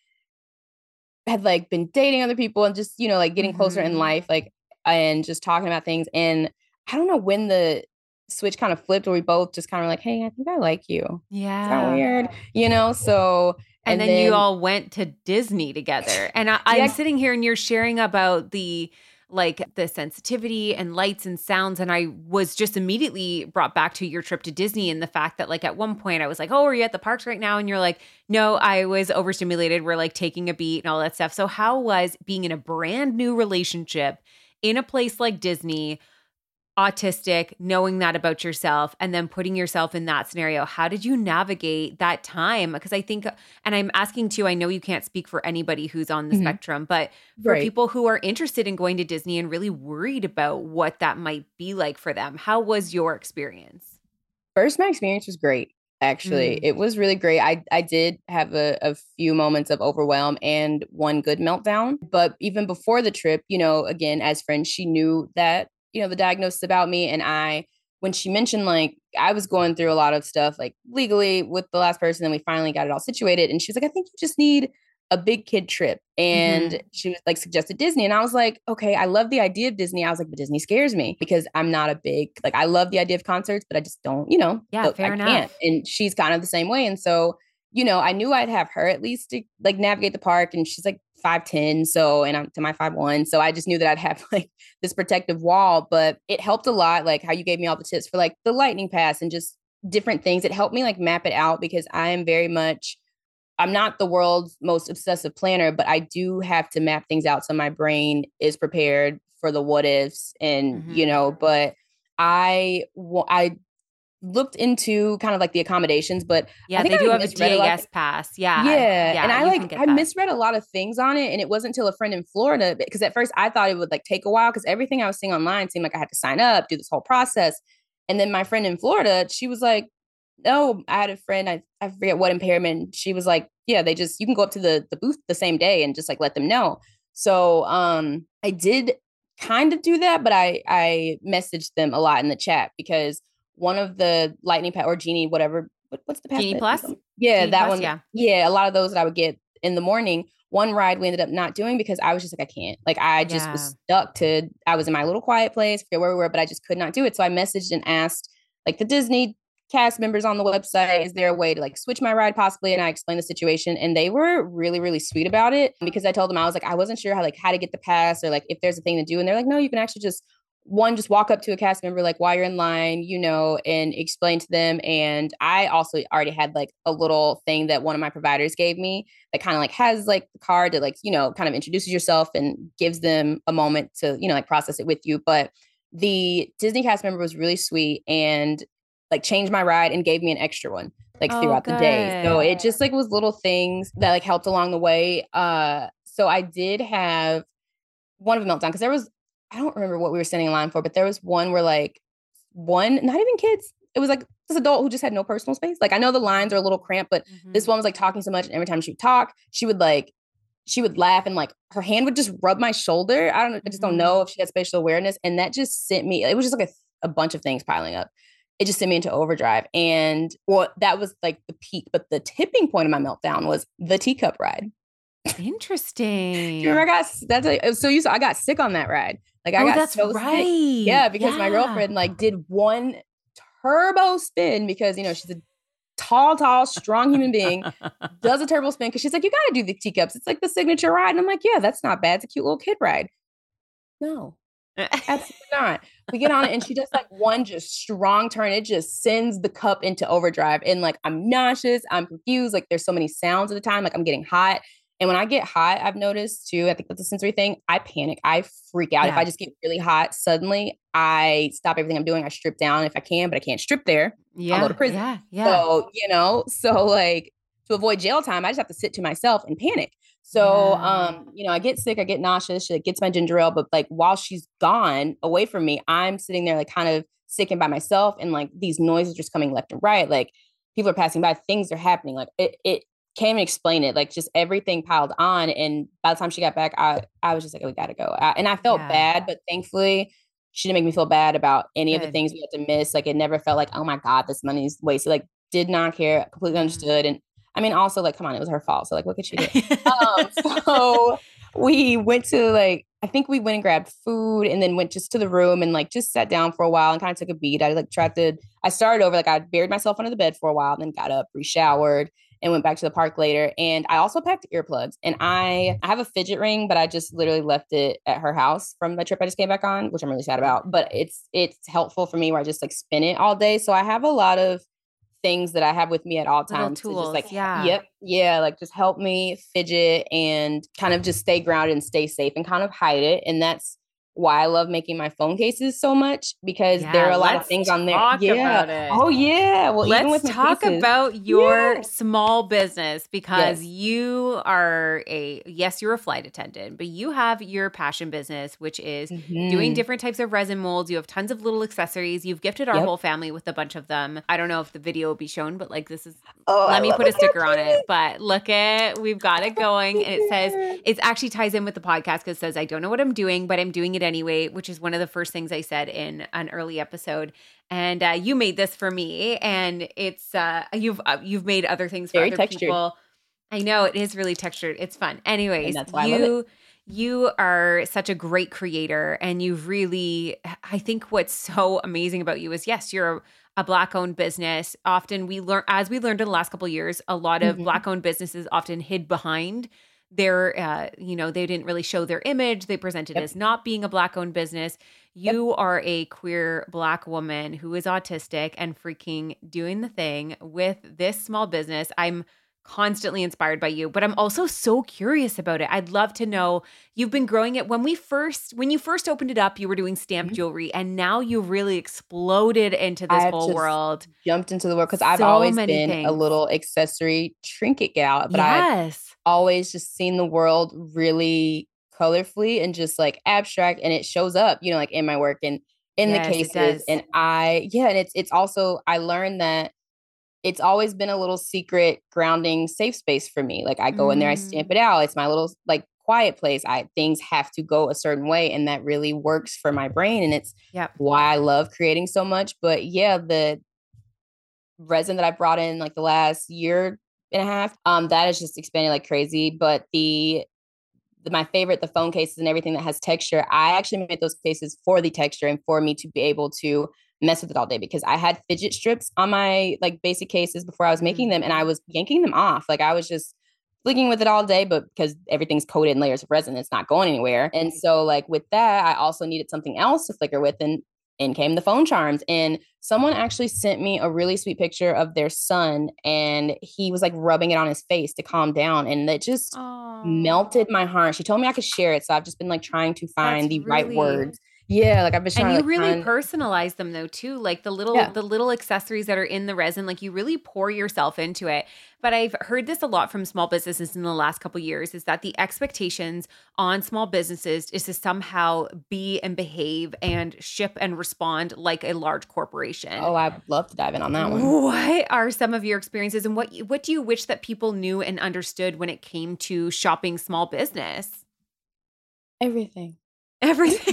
had like been dating other people and just, you know, like getting closer in life, like, and just talking about things. And I don't know when the switch kind of flipped, where we both just kind of like, hey, I think I like you. Yeah. It's kind of weird, you know? So, and then you all went to Disney together, and I'm sitting here and you're sharing about the sensitivity and lights and sounds. And I was just immediately brought back to your trip to Disney, and the fact that like at one point I was like, oh, are you at the parks right now? And you're like, no, I was overstimulated. We're like taking a beat and all that stuff. So how was being in a brand new relationship in a place like Disney, autistic, knowing that about yourself, and then putting yourself in that scenario? How did you navigate that time? Because I think, and I'm asking too, I know you can't speak for anybody who's on the spectrum, but for people who are interested in going to Disney and really worried about what that might be like for them, how was your experience? First, my experience was great. Actually, it was really great. I did have a few moments of overwhelm and one good meltdown, but even before the trip, you know, again, as friends, she knew that, you know, the diagnosis about me. And when she mentioned, like, I was going through a lot of stuff, like legally with the last person, and we finally got it all situated. And she's like, I think you just need a big kid trip, and she was like suggested Disney. And I was like, okay, I love the idea of Disney. I was like, but Disney scares me because I'm not a big, like, I love the idea of concerts, but I just don't, you know, fair enough. Can't. And she's kind of the same way. And so, you know, I knew I'd have her at least to like navigate the park, and she's like 5'10", so, and I'm to my 5'1", so I just knew that I'd have like this protective wall. But it helped a lot, like how you gave me all the tips for like the lightning pass and just different things. It helped me like map it out, because I am very much, I'm not the world's most obsessive planner, but I do have to map things out so my brain is prepared for the what ifs. And, you know, but I looked into kind of like the accommodations, but yeah, I think they do have a DAS pass. Yeah. And I misread a lot of things on it. And it wasn't until a friend in Florida, because at first I thought it would like take a while, because everything I was seeing online seemed like I had to sign up, do this whole process. And then my friend in Florida, she was like, no, I had a friend, I forget what impairment. She was like, yeah, they just, you can go up to the booth the same day and just like let them know. So I did kind of do that, but I messaged them a lot in the chat, because one of the lightning pad or Genie, whatever, what's the pass? Genie Plus? Yeah, Genie that Plus, one. Yeah, a lot of those that I would get in the morning. One ride we ended up not doing because I was just like, I can't. Like I just was stuck to, I was in my little quiet place, forget where we were, but I just could not do it. So I messaged and asked like the Disney cast members on the website, is there a way to like switch my ride possibly? And I explained the situation, and they were really, really sweet about it, because I told them, I was like, I wasn't sure how to get the pass or like if there's a thing to do. And they're like, no, you can actually just walk up to a cast member, like while you're in line, you know, and explain to them. And I also already had like a little thing that one of my providers gave me that kind of like has like the card that like, you know, kind of introduces yourself and gives them a moment to, you know, like process it with you. But the Disney cast member was really sweet and like changed my ride and gave me an extra one like throughout the day. So it just like was little things that like helped along the way. So I did have one of the meltdown, because there was, I don't remember what we were standing in line for, but there was one where like not even kids. It was like this adult who just had no personal space. Like I know the lines are a little cramped, but this one was like talking so much. And every time she would talk, she would laugh, and like her hand would just rub my shoulder. I just don't know if she had spatial awareness. And that just sent me, it was just like a bunch of things piling up. It just sent me into overdrive. And that was like the peak, but the tipping point of my meltdown was the teacup ride. Interesting. You remember I got sick on that ride. Like I got that's so right. sick. Yeah, because my girlfriend like did one turbo spin, because you know she's a tall, strong human being, does a turbo spin because she's like, you got to do the teacups. It's like the signature ride. And I'm like, yeah, that's not bad. It's a cute little kid ride. No, absolutely not. We get on it and she does like one just strong turn. It just sends the cup into overdrive. And like I'm nauseous, I'm confused. Like there's so many sounds at the time. Like I'm getting hot. And when I get hot, I've noticed too, I think that's a sensory thing, I panic. I freak out. Yeah. If I just get really hot, suddenly I stop everything I'm doing. I strip down if I can, but I can't strip there. Yeah. I'll go to prison. Yeah. So, you know, like to avoid jail time, I just have to sit to myself and panic. So, you know, I get sick, I get nauseous, she like, gets my ginger ale, but like while she's gone away from me, I'm sitting there like kind of sick and by myself. And like these noises just coming left and right. Like people are passing by, things are happening. Like it can't even explain it. Like just everything piled on. And by the time she got back, I was just like, oh, we got to go. And I felt bad, but thankfully she didn't make me feel bad about any of the things we had to miss. Like it never felt like, oh my God, this money's wasted. Like did not care, completely understood. And I mean, also like, come on, it was her fault. So like, what could she do? So we went to like, I think we went and grabbed food and then went just to the room and like just sat down for a while and kind of took a beat. I started over, like I buried myself under the bed for a while and then got up, re-showered, and went back to the park later. And I also packed earplugs, and I have a fidget ring, but I just literally left it at her house from the trip I just came back on, which I'm really sad about, but it's helpful for me where I just like spin it all day. So I have a lot of things that I have with me at all times. Tools, just like, like just help me fidget and kind of just stay grounded and stay safe and kind of hide it. And that's why I love making my phone cases so much, because there are a lot of things on there. About it. Oh yeah. Well, let's even with talk cases. About your small business, because you are you're a flight attendant, but you have your passion business, which is doing different types of resin molds. You have tons of little accessories. You've gifted our whole family with a bunch of them. I don't know if the video will be shown, but like this is, let me put a sticker on it, but look it, we've got it going. And it says, it actually ties in with the podcast, because it says, I don't know what I'm doing, but I'm doing it anyway, which is one of the first things I said in an early episode. And you made this for me, and it's you've made other things for other people. I know. It is really textured. It's fun. Anyways, and that's why I love it. You are such a great creator, and you've really, I think what's so amazing about you is, yes, you're a Black-owned business. Often we learn, as we learned in the last couple of years, a lot of Black-owned businesses often hid behind their, you know, they didn't really show their image. They presented as not being a Black-owned business. You are a queer Black woman who is autistic and freaking doing the thing with this small business. I'm constantly inspired by you, but I'm also so curious about it. I'd love to know, you've been growing it. When you first opened it up, you were doing stamped jewelry, and now you've really exploded into this whole world. Jumped into the world, because I've always been a little accessory trinket gal, but I've always just seen the world really colorfully and just like abstract, and it shows up, you know, like in my work and in the cases. And it's also, I learned that it's always been a little secret, grounding, safe space for me. Like I go in there, I stamp it out. It's my little like quiet place. Things have to go a certain way, and that really works for my brain. And it's why I love creating so much. But yeah, the resin that I brought in like the last year and a half, that is just expanding like crazy. But my favorite, the phone cases and everything that has texture, I actually made those cases for the texture and for me to be able to mess with it all day, because I had fidget strips on my like basic cases before I was making them, and I was yanking them off. Like I was just flicking with it all day, but because everything's coated in layers of resin, it's not going anywhere. And so like with that, I also needed something else to flicker with, and in came the phone charms. And someone actually sent me a really sweet picture of their son, and he was like rubbing it on his face to calm down. And it just melted my heart. She told me I could share it. So I've just been like trying to find right words. Yeah, like I've been trying. And you really personalize them though too, like the little accessories that are in the resin, like you really pour yourself into it. But I've heard this a lot from small businesses in the last couple of years, is that the expectations on small businesses is to somehow be and behave and ship and respond like a large corporation. Oh, I'd love to dive in on that one. What are some of your experiences, and what do you wish that people knew and understood when it came to shopping small business? Everything.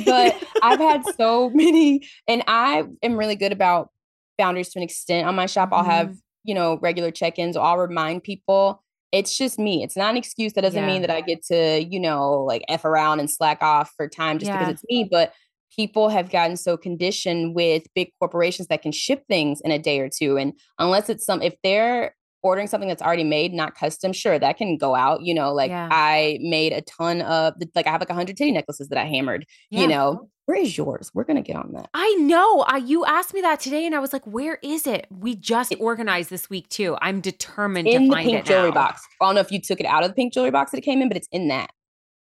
But I've had so many, and I am really good about boundaries to an extent on my shop. I'll have, you know, regular check-ins. I'll remind people it's just me. It's not an excuse. That doesn't mean that I get to, you know, like F around and slack off for time just because it's me. But people have gotten so conditioned with big corporations that can ship things in a day or two. And unless it's if they're ordering something that's already made, not custom, sure, that can go out, you know, like I made a ton of, like I have like 100 titty necklaces that I hammered, you know, where is yours? We're going to get on that. I know. You asked me that today, and I was like, where is it? We just organized this week too. I'm determined to find it now. In the pink jewelry box. I don't know if you took it out of the pink jewelry box that it came in, but it's in that.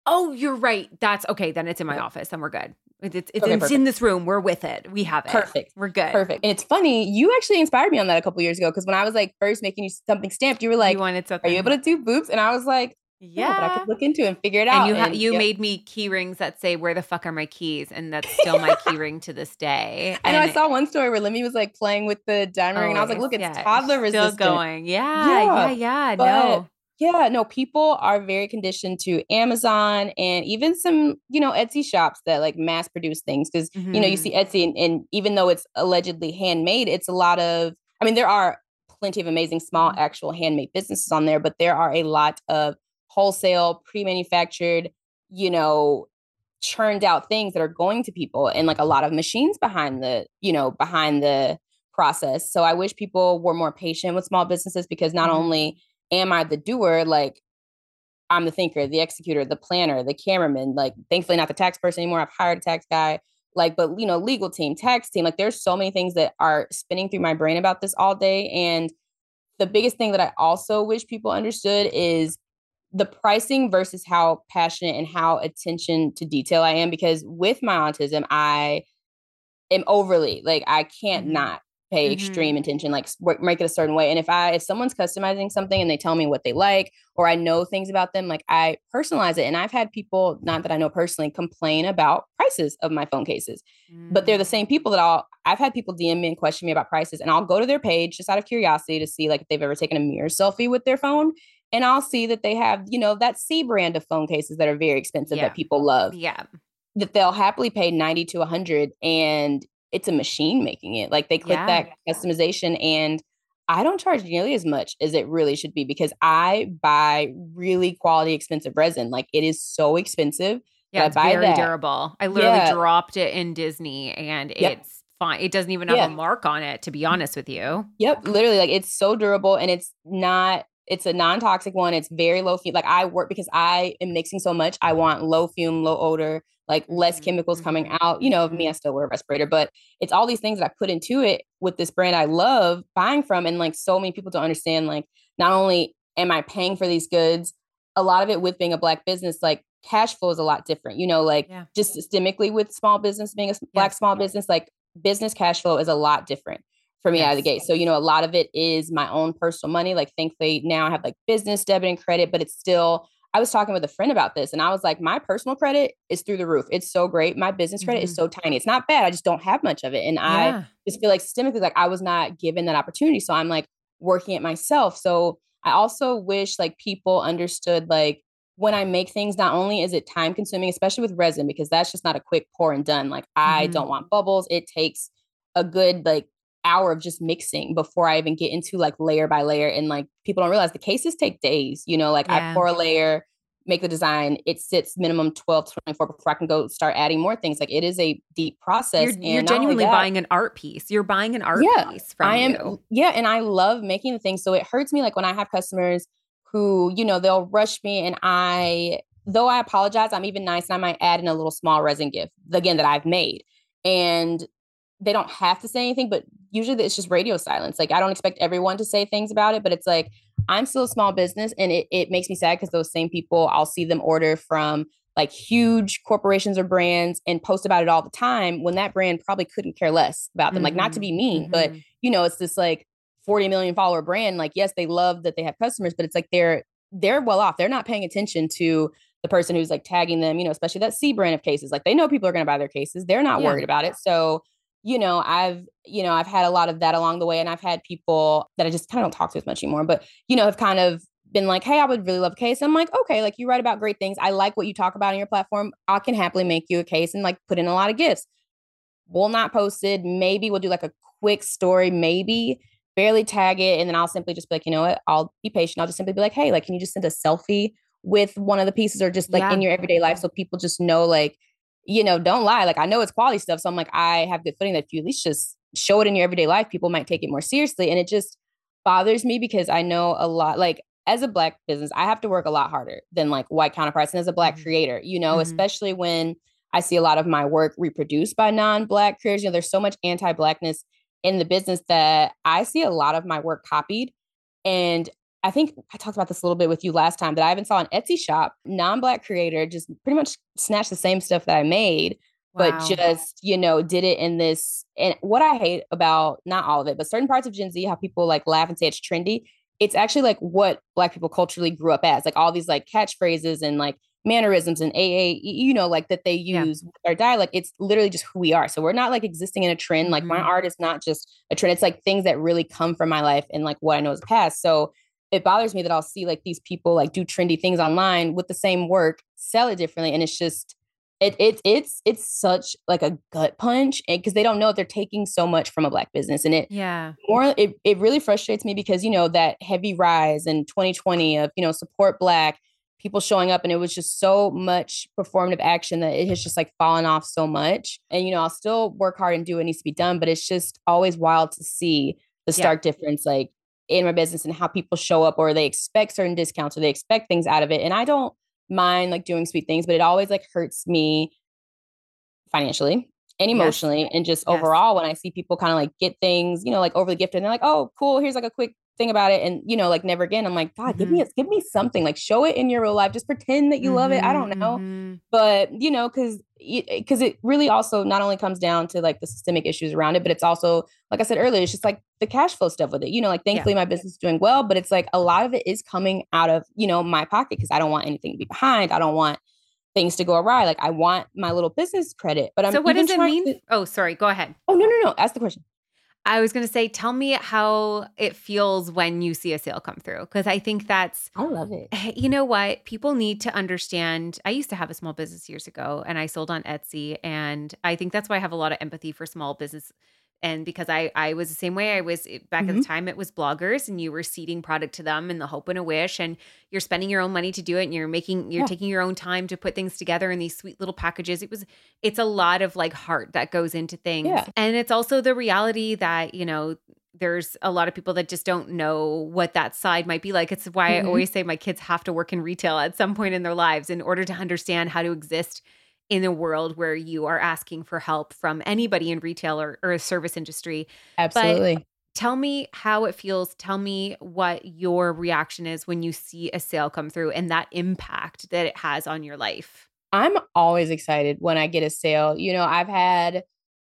Oh, you're right. That's okay. Then it's in my office, and we're good. It's in this room. We're with it. We have it. Perfect. We're good. Perfect. And it's funny. You actually inspired me on that a couple years ago, because when I was like first making you something stamped, you were like, "Are you able to do boobs?" And I was like, "Yeah, but I could look into it and figure it out." And you made me key rings that say, "Where the fuck are my keys?" And that's still my key ring to this day. And I saw one story where Lemmy was like playing with the diamond ring, and I was like, "Look, it's toddler resistant." Still going. Yeah. But, no. Yeah, no, people are very conditioned to Amazon and even some, you know, Etsy shops that like mass produce things, because, you know, you see Etsy and even though it's allegedly handmade, it's a lot of, I mean, there are plenty of amazing small actual handmade businesses on there, but there are a lot of wholesale, pre-manufactured, you know, churned out things that are going to people, and like a lot of machines behind the process. So I wish people were more patient with small businesses, because not only am I the doer? Like, I'm the thinker, the executor, the planner, the cameraman, like thankfully not the tax person anymore. I've hired a tax guy, like, but you know, legal team, tax team, like there's so many things that are spinning through my brain about this all day. And the biggest thing that I also wish people understood is the pricing versus how passionate and how attention to detail I am, because with my autism, I am overly, like I can't not pay extreme attention, like make it a certain way. And if someone's customizing something and they tell me what they like, or I know things about them, like I personalize it. And I've had people, not that I know personally, complain about prices of my phone cases, but they're the same people that I've had people DM me and question me about prices, and I'll go to their page just out of curiosity to see like if they've ever taken a mirror selfie with their phone. And I'll see that they have, you know, that C brand of phone cases that are very expensive that people love, that they'll happily pay $90 to $100, and it's a machine making it. Like they click that customization, and I don't charge nearly as much as it really should be because I buy really quality, expensive resin. Like it is so expensive. Yeah, it's very durable. I literally dropped it in Disney and it's fine. It doesn't even have a mark on it, to be honest with you. Yep. Literally, like it's so durable and it's not, it's a non-toxic one. It's very low fume. Like I work because I am mixing so much. I want low fume, low odor, like less chemicals coming out. You know, me, I still wear a respirator, but it's all these things that I put into it with this brand I love buying from. And like so many people don't understand, like not only am I paying for these goods, a lot of it with being a Black business, like cash flow is a lot different, you know, like just systemically with small business, being a Black small business, like business cash flow is a lot different for me out of the gate. So, you know, a lot of it is my own personal money. Like thankfully now I have like business debit and credit, but it's still, I was talking with a friend about this and I was like, my personal credit is through the roof. It's so great. My business credit is so tiny. It's not bad. I just don't have much of it. And I just feel like systemically, like I was not given that opportunity. So I'm like working it myself. So I also wish like people understood, like when I make things, not only is it time consuming, especially with resin, because that's just not a quick pour and done. Like I don't want bubbles. It takes a good, like, hour of just mixing before I even get into like layer by layer. And like people don't realize the cases take days, you know, like I pour a layer, make the design, it sits minimum 12 to 24 before I can go start adding more things. Like it is a deep process. You're genuinely buying an art piece. You're buying an art piece from you. Yeah. And I love making the things. So it hurts me. Like when I have customers who, you know, they'll rush me and though I apologize, I'm even nice. And I might add in a little small resin gift again that I've made. And they don't have to say anything, but usually it's just radio silence. Like I don't expect everyone to say things about it, but it's like, I'm still a small business and it makes me sad because those same people, I'll see them order from like huge corporations or brands and post about it all the time when that brand probably couldn't care less about them. Like not to be mean, but you know, it's this like 40 million follower brand. Like, yes, they love that they have customers, but it's like, they're well off. They're not paying attention to the person who's like tagging them, you know, especially that C brand of cases. Like they know people are going to buy their cases. They're not worried about it. So you know, I've had a lot of that along the way. And I've had people that I just kind of don't talk to as much anymore, but, you know, have kind of been like, hey, I would really love a case. And I'm like, okay, like you write about great things. I like what you talk about on your platform. I can happily make you a case and like put in a lot of gifts. We'll not post it. Maybe we'll do like a quick story, maybe barely tag it. And then I'll simply just be like, you know what? I'll be patient. I'll just simply be like, hey, like, can you just send a selfie with one of the pieces or just like in your everyday life? So people just know, like, you know, don't lie. Like I know it's quality stuff. So I'm like, I have good feeling that if you at least just show it in your everyday life, people might take it more seriously. And it just bothers me because I know a lot, like as a Black business, I have to work a lot harder than like white counterparts. And as a Black creator, you know, especially when I see a lot of my work reproduced by non-Black creators, you know, there's so much anti-Blackness in the business that I see a lot of my work copied. And I think I talked about this a little bit with you last time, but I even saw an Etsy shop, non-Black creator, just pretty much snatched the same stuff that I made, but just, you know, did it in this. And what I hate about not all of it, but certain parts of Gen Z, how people like laugh and say it's trendy. It's actually like what Black people culturally grew up as, like all these like catchphrases and like mannerisms and AA, you know, like that they use with our dialect. It's literally just who we are. So we're not like existing in a trend. Like my art is not just a trend. It's like things that really come from my life and like what I know is past. So it bothers me that I'll see like these people like do trendy things online with the same work, sell it differently. And it's just, it's such like a gut punch because they don't know if they're taking so much from a Black business. And it really frustrates me because, you know, that heavy rise in 2020 of, you know, support Black people showing up and it was just so much performative action that it has just like fallen off so much. And, you know, I'll still work hard and do what needs to be done, but it's just always wild to see the stark difference, like, in my business and how people show up or they expect certain discounts or they expect things out of it. And I don't mind like doing sweet things, but it always like hurts me financially and emotionally and just overall when I see people kind of like get things, you know, like overly gifted and they're like, oh, cool. Here's like a quick thing about it. And, you know, like never again. I'm like, God, give me something, like show it in your real life. Just pretend that you love it. I don't know. But, you know, because it really also not only comes down to like the systemic issues around it, but it's also, like I said earlier, it's just like the cash flow stuff with it, you know, like thankfully my business is doing well, but it's like a lot of it is coming out of, you know, my pocket because I don't want anything to be behind. I don't want things to go awry. Like I want my little business credit, but I'm so what does it mean? Oh, sorry. Go ahead. Oh, no. Ask the question. I was going to say, tell me how it feels when you see a sale come through. Because I think I love it. You know what? People need to understand. I used to have a small business years ago and I sold on Etsy. And I think that's why I have a lot of empathy for small business And because I was the same way. I was back at the time, it was bloggers, and you were seeding product to them in the hope and a wish, and you're spending your own money to do it, and you're taking your own time to put things together in these sweet little packages. It's a lot of like heart that goes into things. Yeah. And it's also the reality that, you know, there's a lot of people that just don't know what that side might be like. It's why I always say my kids have to work in retail at some point in their lives in order to understand how to exist in a world where you are asking for help from anybody in retail or a service industry. Absolutely. But tell me how it feels. Tell me what your reaction is when you see a sale come through and that impact that it has on your life. I'm always excited when I get a sale. You know, I've had,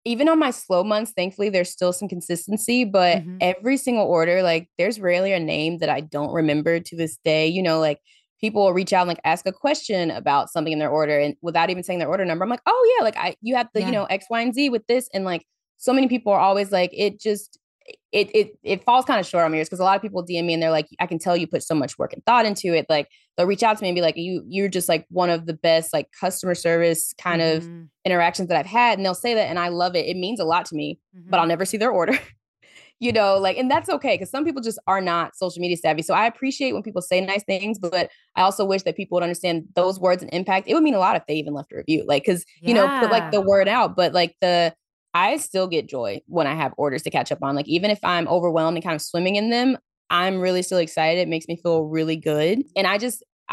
even on my slow months, thankfully, there's still some consistency, but every single order, like there's rarely a name that I don't remember to this day. You know, like people will reach out and like ask a question about something in their order, and without even saying their order number, I'm like, oh yeah, like you have the, you know, X, Y, and Z with this. And like, so many people are always like, it falls kind of short on my ears. Cause a lot of people DM me and they're like, I can tell you put so much work and thought into it. Like they'll reach out to me and be like, you're just like one of the best, like customer service kind of interactions that I've had. And they'll say that. And I love it. It means a lot to me, but I'll never see their order, you know, like, and that's okay. Cause some people just are not social media savvy. So I appreciate when people say nice things, but I also wish that people would understand those words and impact. It would mean a lot if they even left a review, like, cause you know, put like the word out, but like I still get joy when I have orders to catch up on. Like, even if I'm overwhelmed and kind of swimming in them, I'm really still excited. It makes me feel really good. And I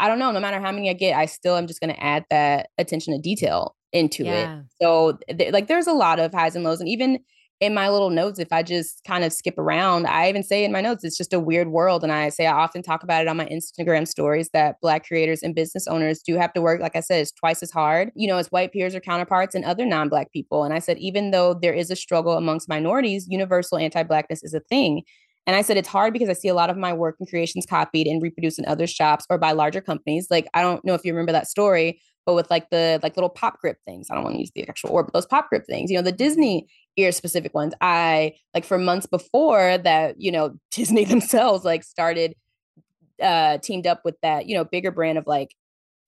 don't know, no matter how many I get, I still am just going to add that attention to detail into it. So like, there's a lot of highs and lows. And even in my little notes, if I just kind of skip around, I even say in my notes, it's just a weird world. And I often talk about it on my Instagram stories that Black creators and business owners do have to work, like I said, it's twice as hard, you know, as white peers or counterparts and other non-Black people. And I said, even though there is a struggle amongst minorities, universal anti-Blackness is a thing. And I said, it's hard because I see a lot of my work and creations copied and reproduced in other shops or by larger companies. Like, I don't know if you remember that story, but with like the little pop grip things, I don't want to use the actual word, but those pop grip things, you know, the Disney ear specific ones, I like for months before that, you know, Disney themselves like started, teamed up with that, you know, bigger brand of like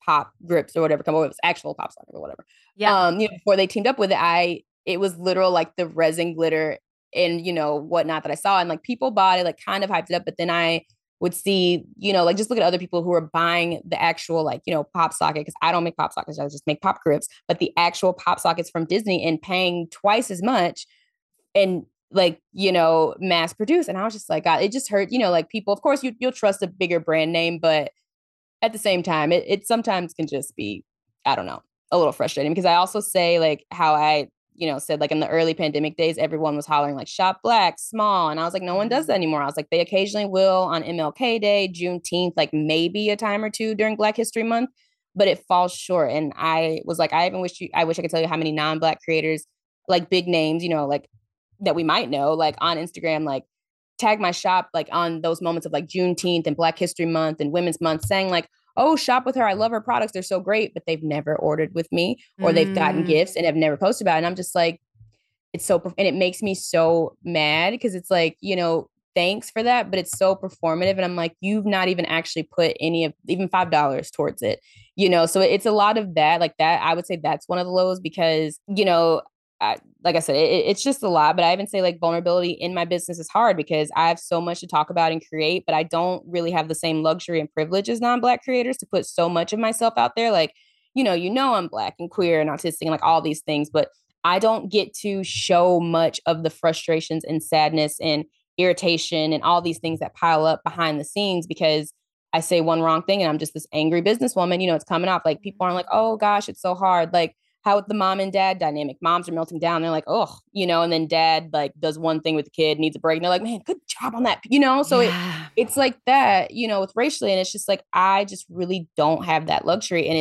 pop grips or whatever, come over, it was actual pop socket or whatever. Yeah. You know, before they teamed up with it, it was literal like the resin glitter and, you know, whatnot that I saw. And like people bought it, like kind of hyped it up, but then I would see, you know, like just look at other people who are buying the actual, like, you know, pop socket. Cause I don't make pop sockets. I just make pop grips, but the actual pop sockets from Disney and paying twice as much and like, you know, mass produced. And I was just like, God, it just hurt, you know, like people, of course you'll trust a bigger brand name, but at the same time, it sometimes can just be, I don't know, a little frustrating because I also say like how I, you know, said like in the early pandemic days, everyone was hollering like shop Black, small. And I was like, no one does that anymore. I was like, they occasionally will on MLK Day, Juneteenth, like maybe a time or two during Black History Month, but it falls short. And I was like, I wish I could tell you how many non-Black creators, like big names, you know, like that we might know, like on Instagram, like tag my shop, like on those moments of like Juneteenth and Black History Month and Women's Month saying like, oh, shop with her. I love her products. They're so great, but they've never ordered with me or they've gotten gifts and have never posted about it. And I'm just like, it's so, and it makes me so mad because it's like, you know, thanks for that, but it's so performative. And I'm like, you've not even actually put any of even $5 towards it, you know? So it's a lot of that, like that, I would say that's one of the lows because, you know, like I said, it's just a lot, but I even say like vulnerability in my business is hard because I have so much to talk about and create, but I don't really have the same luxury and privilege as non-Black creators to put so much of myself out there. Like, you know, I'm Black and queer and autistic and like all these things, but I don't get to show much of the frustrations and sadness and irritation and all these things that pile up behind the scenes because I say one wrong thing and I'm just this angry businesswoman, you know, it's coming off like people aren't like, oh gosh, it's so hard. Like, how with the mom and dad dynamic, moms are melting down. They're like, oh, you know, and then dad like does one thing with the kid, needs a break. And they're like, man, good job on that. You know, so it's like that, you know, with racially. And it's just like, I just really don't have that luxury. And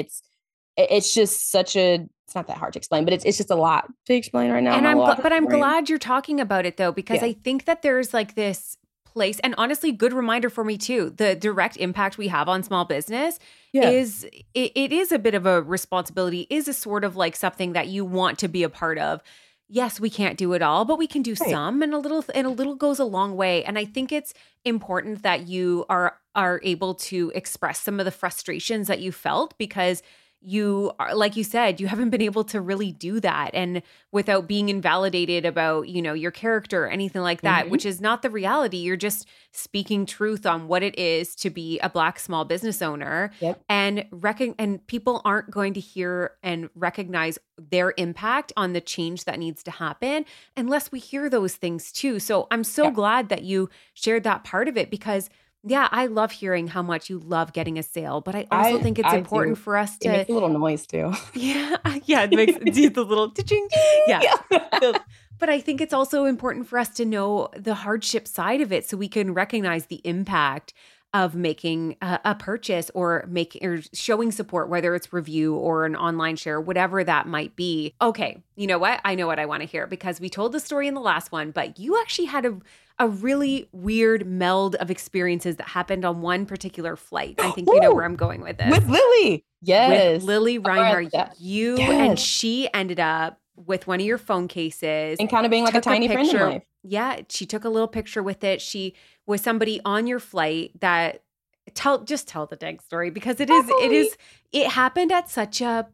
it's just such a, it's not that hard to explain, but it's just a lot to explain right now. And I'm glad you're talking about it though, because I think that there's like this place, and honestly, good reminder for me too, the direct impact we have on small business is, it is a bit of a responsibility, is a sort of like something that you want to be a part of. Yes, we can't do it all, but we can do some, and a little goes a long way. And I think it's important that you are able to express some of the frustrations that you felt because you are, like you said, you haven't been able to really do that, and without being invalidated about, you know, your character or anything like that, mm-hmm. which is not the reality. You're just speaking truth on what it is to be a Black small business owner, yep. and people aren't going to hear and recognize their impact on the change that needs to happen unless we hear those things too. So I'm so glad that you shared that part of it, because yeah, I love hearing how much you love getting a sale, but I also think it's important for us to make a little noise too. Yeah, it makes the little ding. Yeah. But I think it's also important for us to know the hardship side of it, so we can recognize the impact of making a purchase or showing support, whether it's review or an online share, whatever that might be. Okay, you know what? I know what I want to hear, because we told the story in the last one, but you actually had a really weird meld of experiences that happened on one particular flight. I think you know where I'm going with this. With Lili. Yes. With Lili Reinhart. You and she ended up with one of your phone cases. And kind of being like a tiny friend in life. Yeah, she took a little picture with it. She was somebody on your flight that tell the dang story, because it happened at such a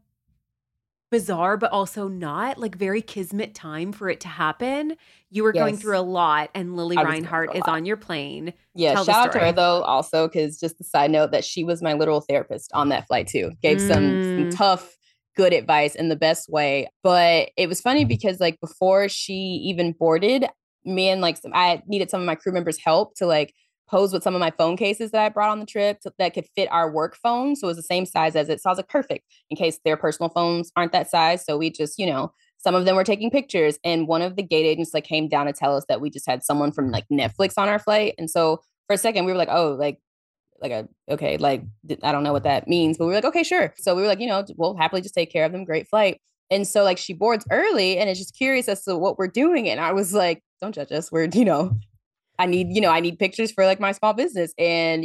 bizarre but also not, like, very kismet time for it to happen. You were going through a lot, and Lili Reinhart is on your plane. Yeah, shout out to her though, also, because just the side note that she was my literal therapist on that flight too. Gave some tough, good advice in the best way. But it was funny because, like, before she even boarded, me and I needed some of my crew members' help to pose with some of my phone cases that I brought on the trip that could fit our work phone. So it was the same size as it. So I was like, perfect, in case their personal phones aren't that size. So we just, some of them were taking pictures, and one of the gate agents came down to tell us that we just had someone from Netflix on our flight. And so for a second we were I don't know what that means, but we were okay, sure. So we were we'll happily just take care of them. Great flight. And so she boards early and is just curious as to what we're doing. And I was like, don't judge us. We're, I need pictures for my small business. And,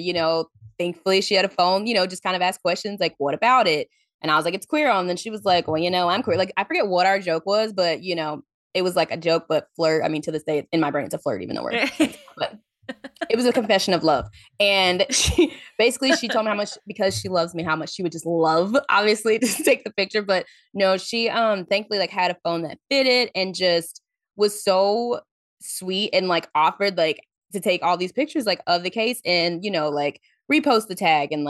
thankfully she had a phone, just kind of asked questions like, what about it? And I was like, it's queer. And then she was like, well, I'm queer. I forget what our joke was, but it was a joke, but flirt. I mean, to this day in my brain, it's a flirt, even though we're, but it was a confession of love. And she told me how much, because she loves me, how much she would just love, obviously, to take the picture. But no, she thankfully had a phone that fitted, and just was so sweet, and offered to take all these pictures of the case, and repost the tag, and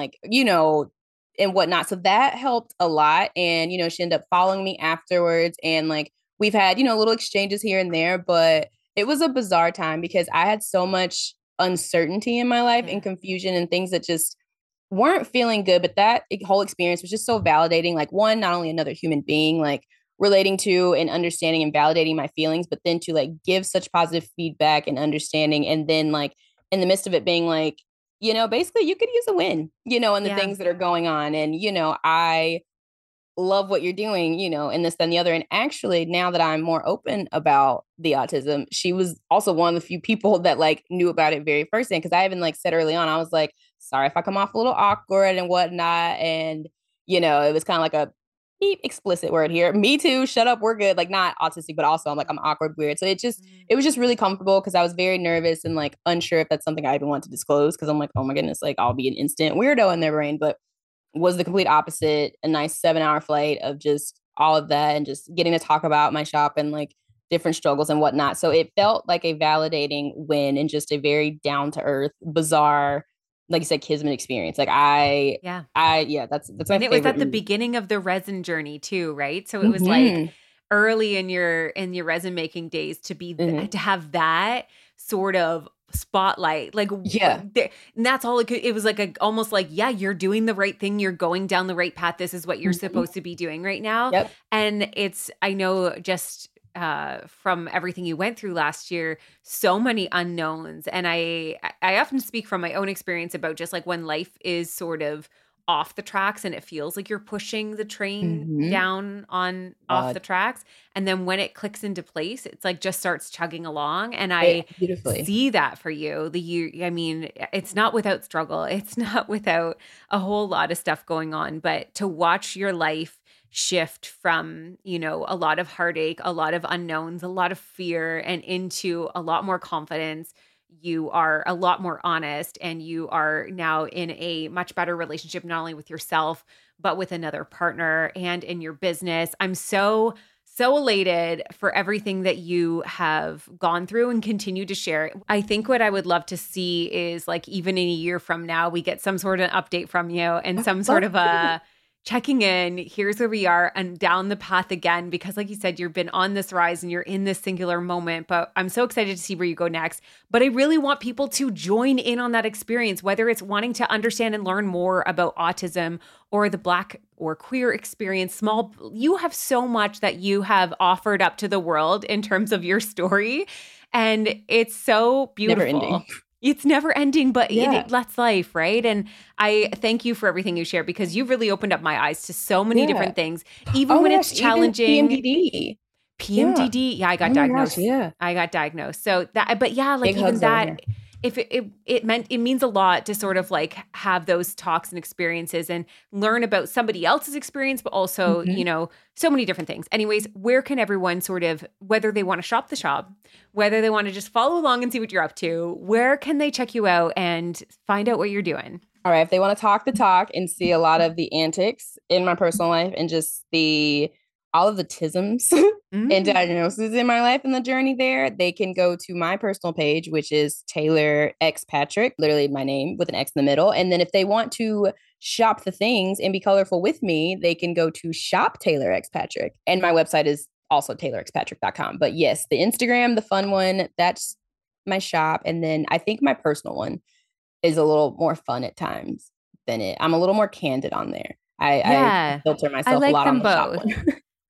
and whatnot. So that helped a lot. And she ended up following me afterwards, and we've had little exchanges here and there. But it was a bizarre time because I had so much uncertainty in my life and confusion and things that just weren't feeling good. But that whole experience was just so validating, one, not only another human being, relating to and understanding and validating my feelings, but then to give such positive feedback and understanding. And then in the midst of it being basically you could use a win, and the things that are going on. And, I love what you're doing, and this, then the other. And actually, now that I'm more open about the autism, she was also one of the few people that knew about it very first thing. Cause I even said early on, I was like, sorry if I come off a little awkward and whatnot. And, it was kind of a deep explicit word here. Me too. Shut up. We're good. Not autistic, but also I'm awkward, weird. So it was just really comfortable, because I was very nervous and unsure if that's something I even want to disclose. Cause I'm oh my goodness, I'll be an instant weirdo in their brain. But was the complete opposite. A nice 7-hour flight of just all of that, and just getting to talk about my shop and different struggles and whatnot. So it felt like a validating win, and just a very down to earth, bizarre, like you said, kismet experience. That's my favorite. And it was at the beginning of the resin journey too, right? So it was early in your resin making days to be to have that sort of spotlight, and that's all it could. It was you're doing the right thing, you're going down the right path, this is what you're supposed to be doing right now. Yep. And it's, I know, just from everything you went through last year, so many unknowns. And I often speak from my own experience about just when life is sort of off the tracks, and it feels like you're pushing the train down on off the tracks. And then when it clicks into place, it's just starts chugging along. And I see that for you. It's not without struggle. It's not without a whole lot of stuff going on, but to watch your life shift from, a lot of heartache, a lot of unknowns, a lot of fear, and into a lot more confidence you are a lot more honest and you are now in a much better relationship, not only with yourself, but with another partner and in your business. I'm so elated for everything that you have gone through and continue to share. I think what I would love to see is, like, even in a year from now, we get some sort of update from you and some sort of a checking in. Here's where we are and down the path again, because like you said, you've been on this rise and you're in this singular moment, but I'm so excited to see where you go next. But I really want people to join in on that experience, whether it's wanting to understand and learn more about autism or the Black or queer experience. Small, you have so much that you have offered up to the world in terms of your story. And it's so beautiful. Never ending. It's never ending, but that's life, right? And I thank you for everything you share, because you've really opened up my eyes to so many different things, even when it's challenging. PMDD. Yeah, I got diagnosed. I got diagnosed. So that, but yeah, like, even that, if it means a lot to sort of like have those talks and experiences and learn about somebody else's experience, but also, you know, so many different things. Anyways, where can everyone sort of, whether they want to shop the shop, whether they want to just follow along and see what you're up to, where can they check you out and find out what you're doing? All right. If they want to talk the talk and see a lot of the antics in my personal life and just all of the tisms and diagnoses in my life and the journey there, they can go to my personal page, which is Taylor X Patrick, literally my name with an X in the middle. And then if they want to shop the things and be colorful with me, they can go to Shop Taylor X Patrick. And my website is also TaylorXPatrick.com. But yes, the Instagram, the fun one, that's my shop. And then I think my personal one is a little more fun at times than it. I'm a little more candid on there. I filter myself a lot on the shop one.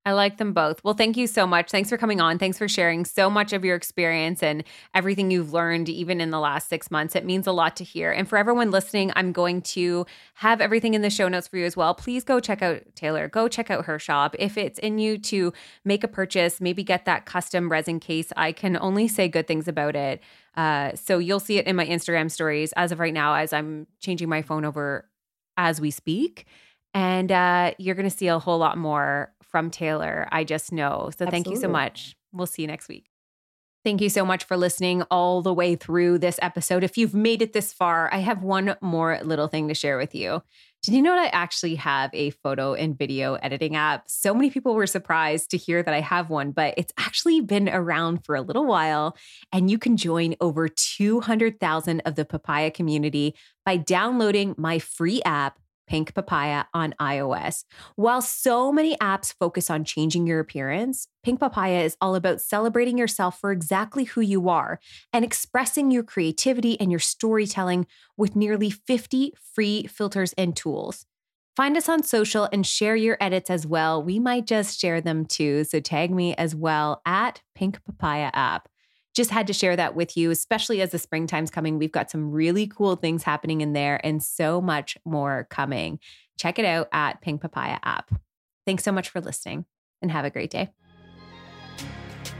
I like them both. Well, thank you so much. Thanks for coming on. Thanks for sharing so much of your experience and everything you've learned, even in the last 6 months. It means a lot to hear. And for everyone listening, I'm going to have everything in the show notes for you as well. Please go check out Taylor. Go check out her shop. If it's in you to make a purchase, maybe get that custom resin case. I can only say good things about it. So you'll see it in my Instagram stories as of right now, as I'm changing my phone over as we speak. And you're going to see a whole lot more from Taylor, I just know. So thank you so much. We'll see you next week. Thank you so much for listening all the way through this episode. If you've made it this far, I have one more little thing to share with you. Did you know that I actually have a photo and video editing app? So many people were surprised to hear that I have one, but it's actually been around for a little while, and you can join over 200,000 of the Papaya community by downloading my free app, Pink Papaya, on iOS. While so many apps focus on changing your appearance, Pink Papaya is all about celebrating yourself for exactly who you are and expressing your creativity and your storytelling with nearly 50 free filters and tools. Find us on social and share your edits as well. We might just share them too, so tag me as well at Pink Papaya app. Just had to share that with you, especially as the springtime's coming. We've got some really cool things happening in there and so much more coming. Check it out at Pink Papaya app. Thanks so much for listening and have a great day.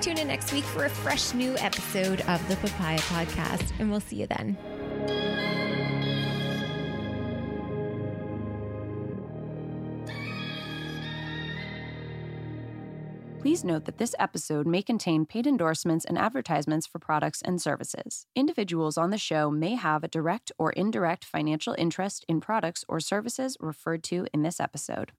Tune in next week for a fresh new episode of the Papaya Podcast, and we'll see you then. Please note that this episode may contain paid endorsements and advertisements for products and services. Individuals on the show may have a direct or indirect financial interest in products or services referred to in this episode.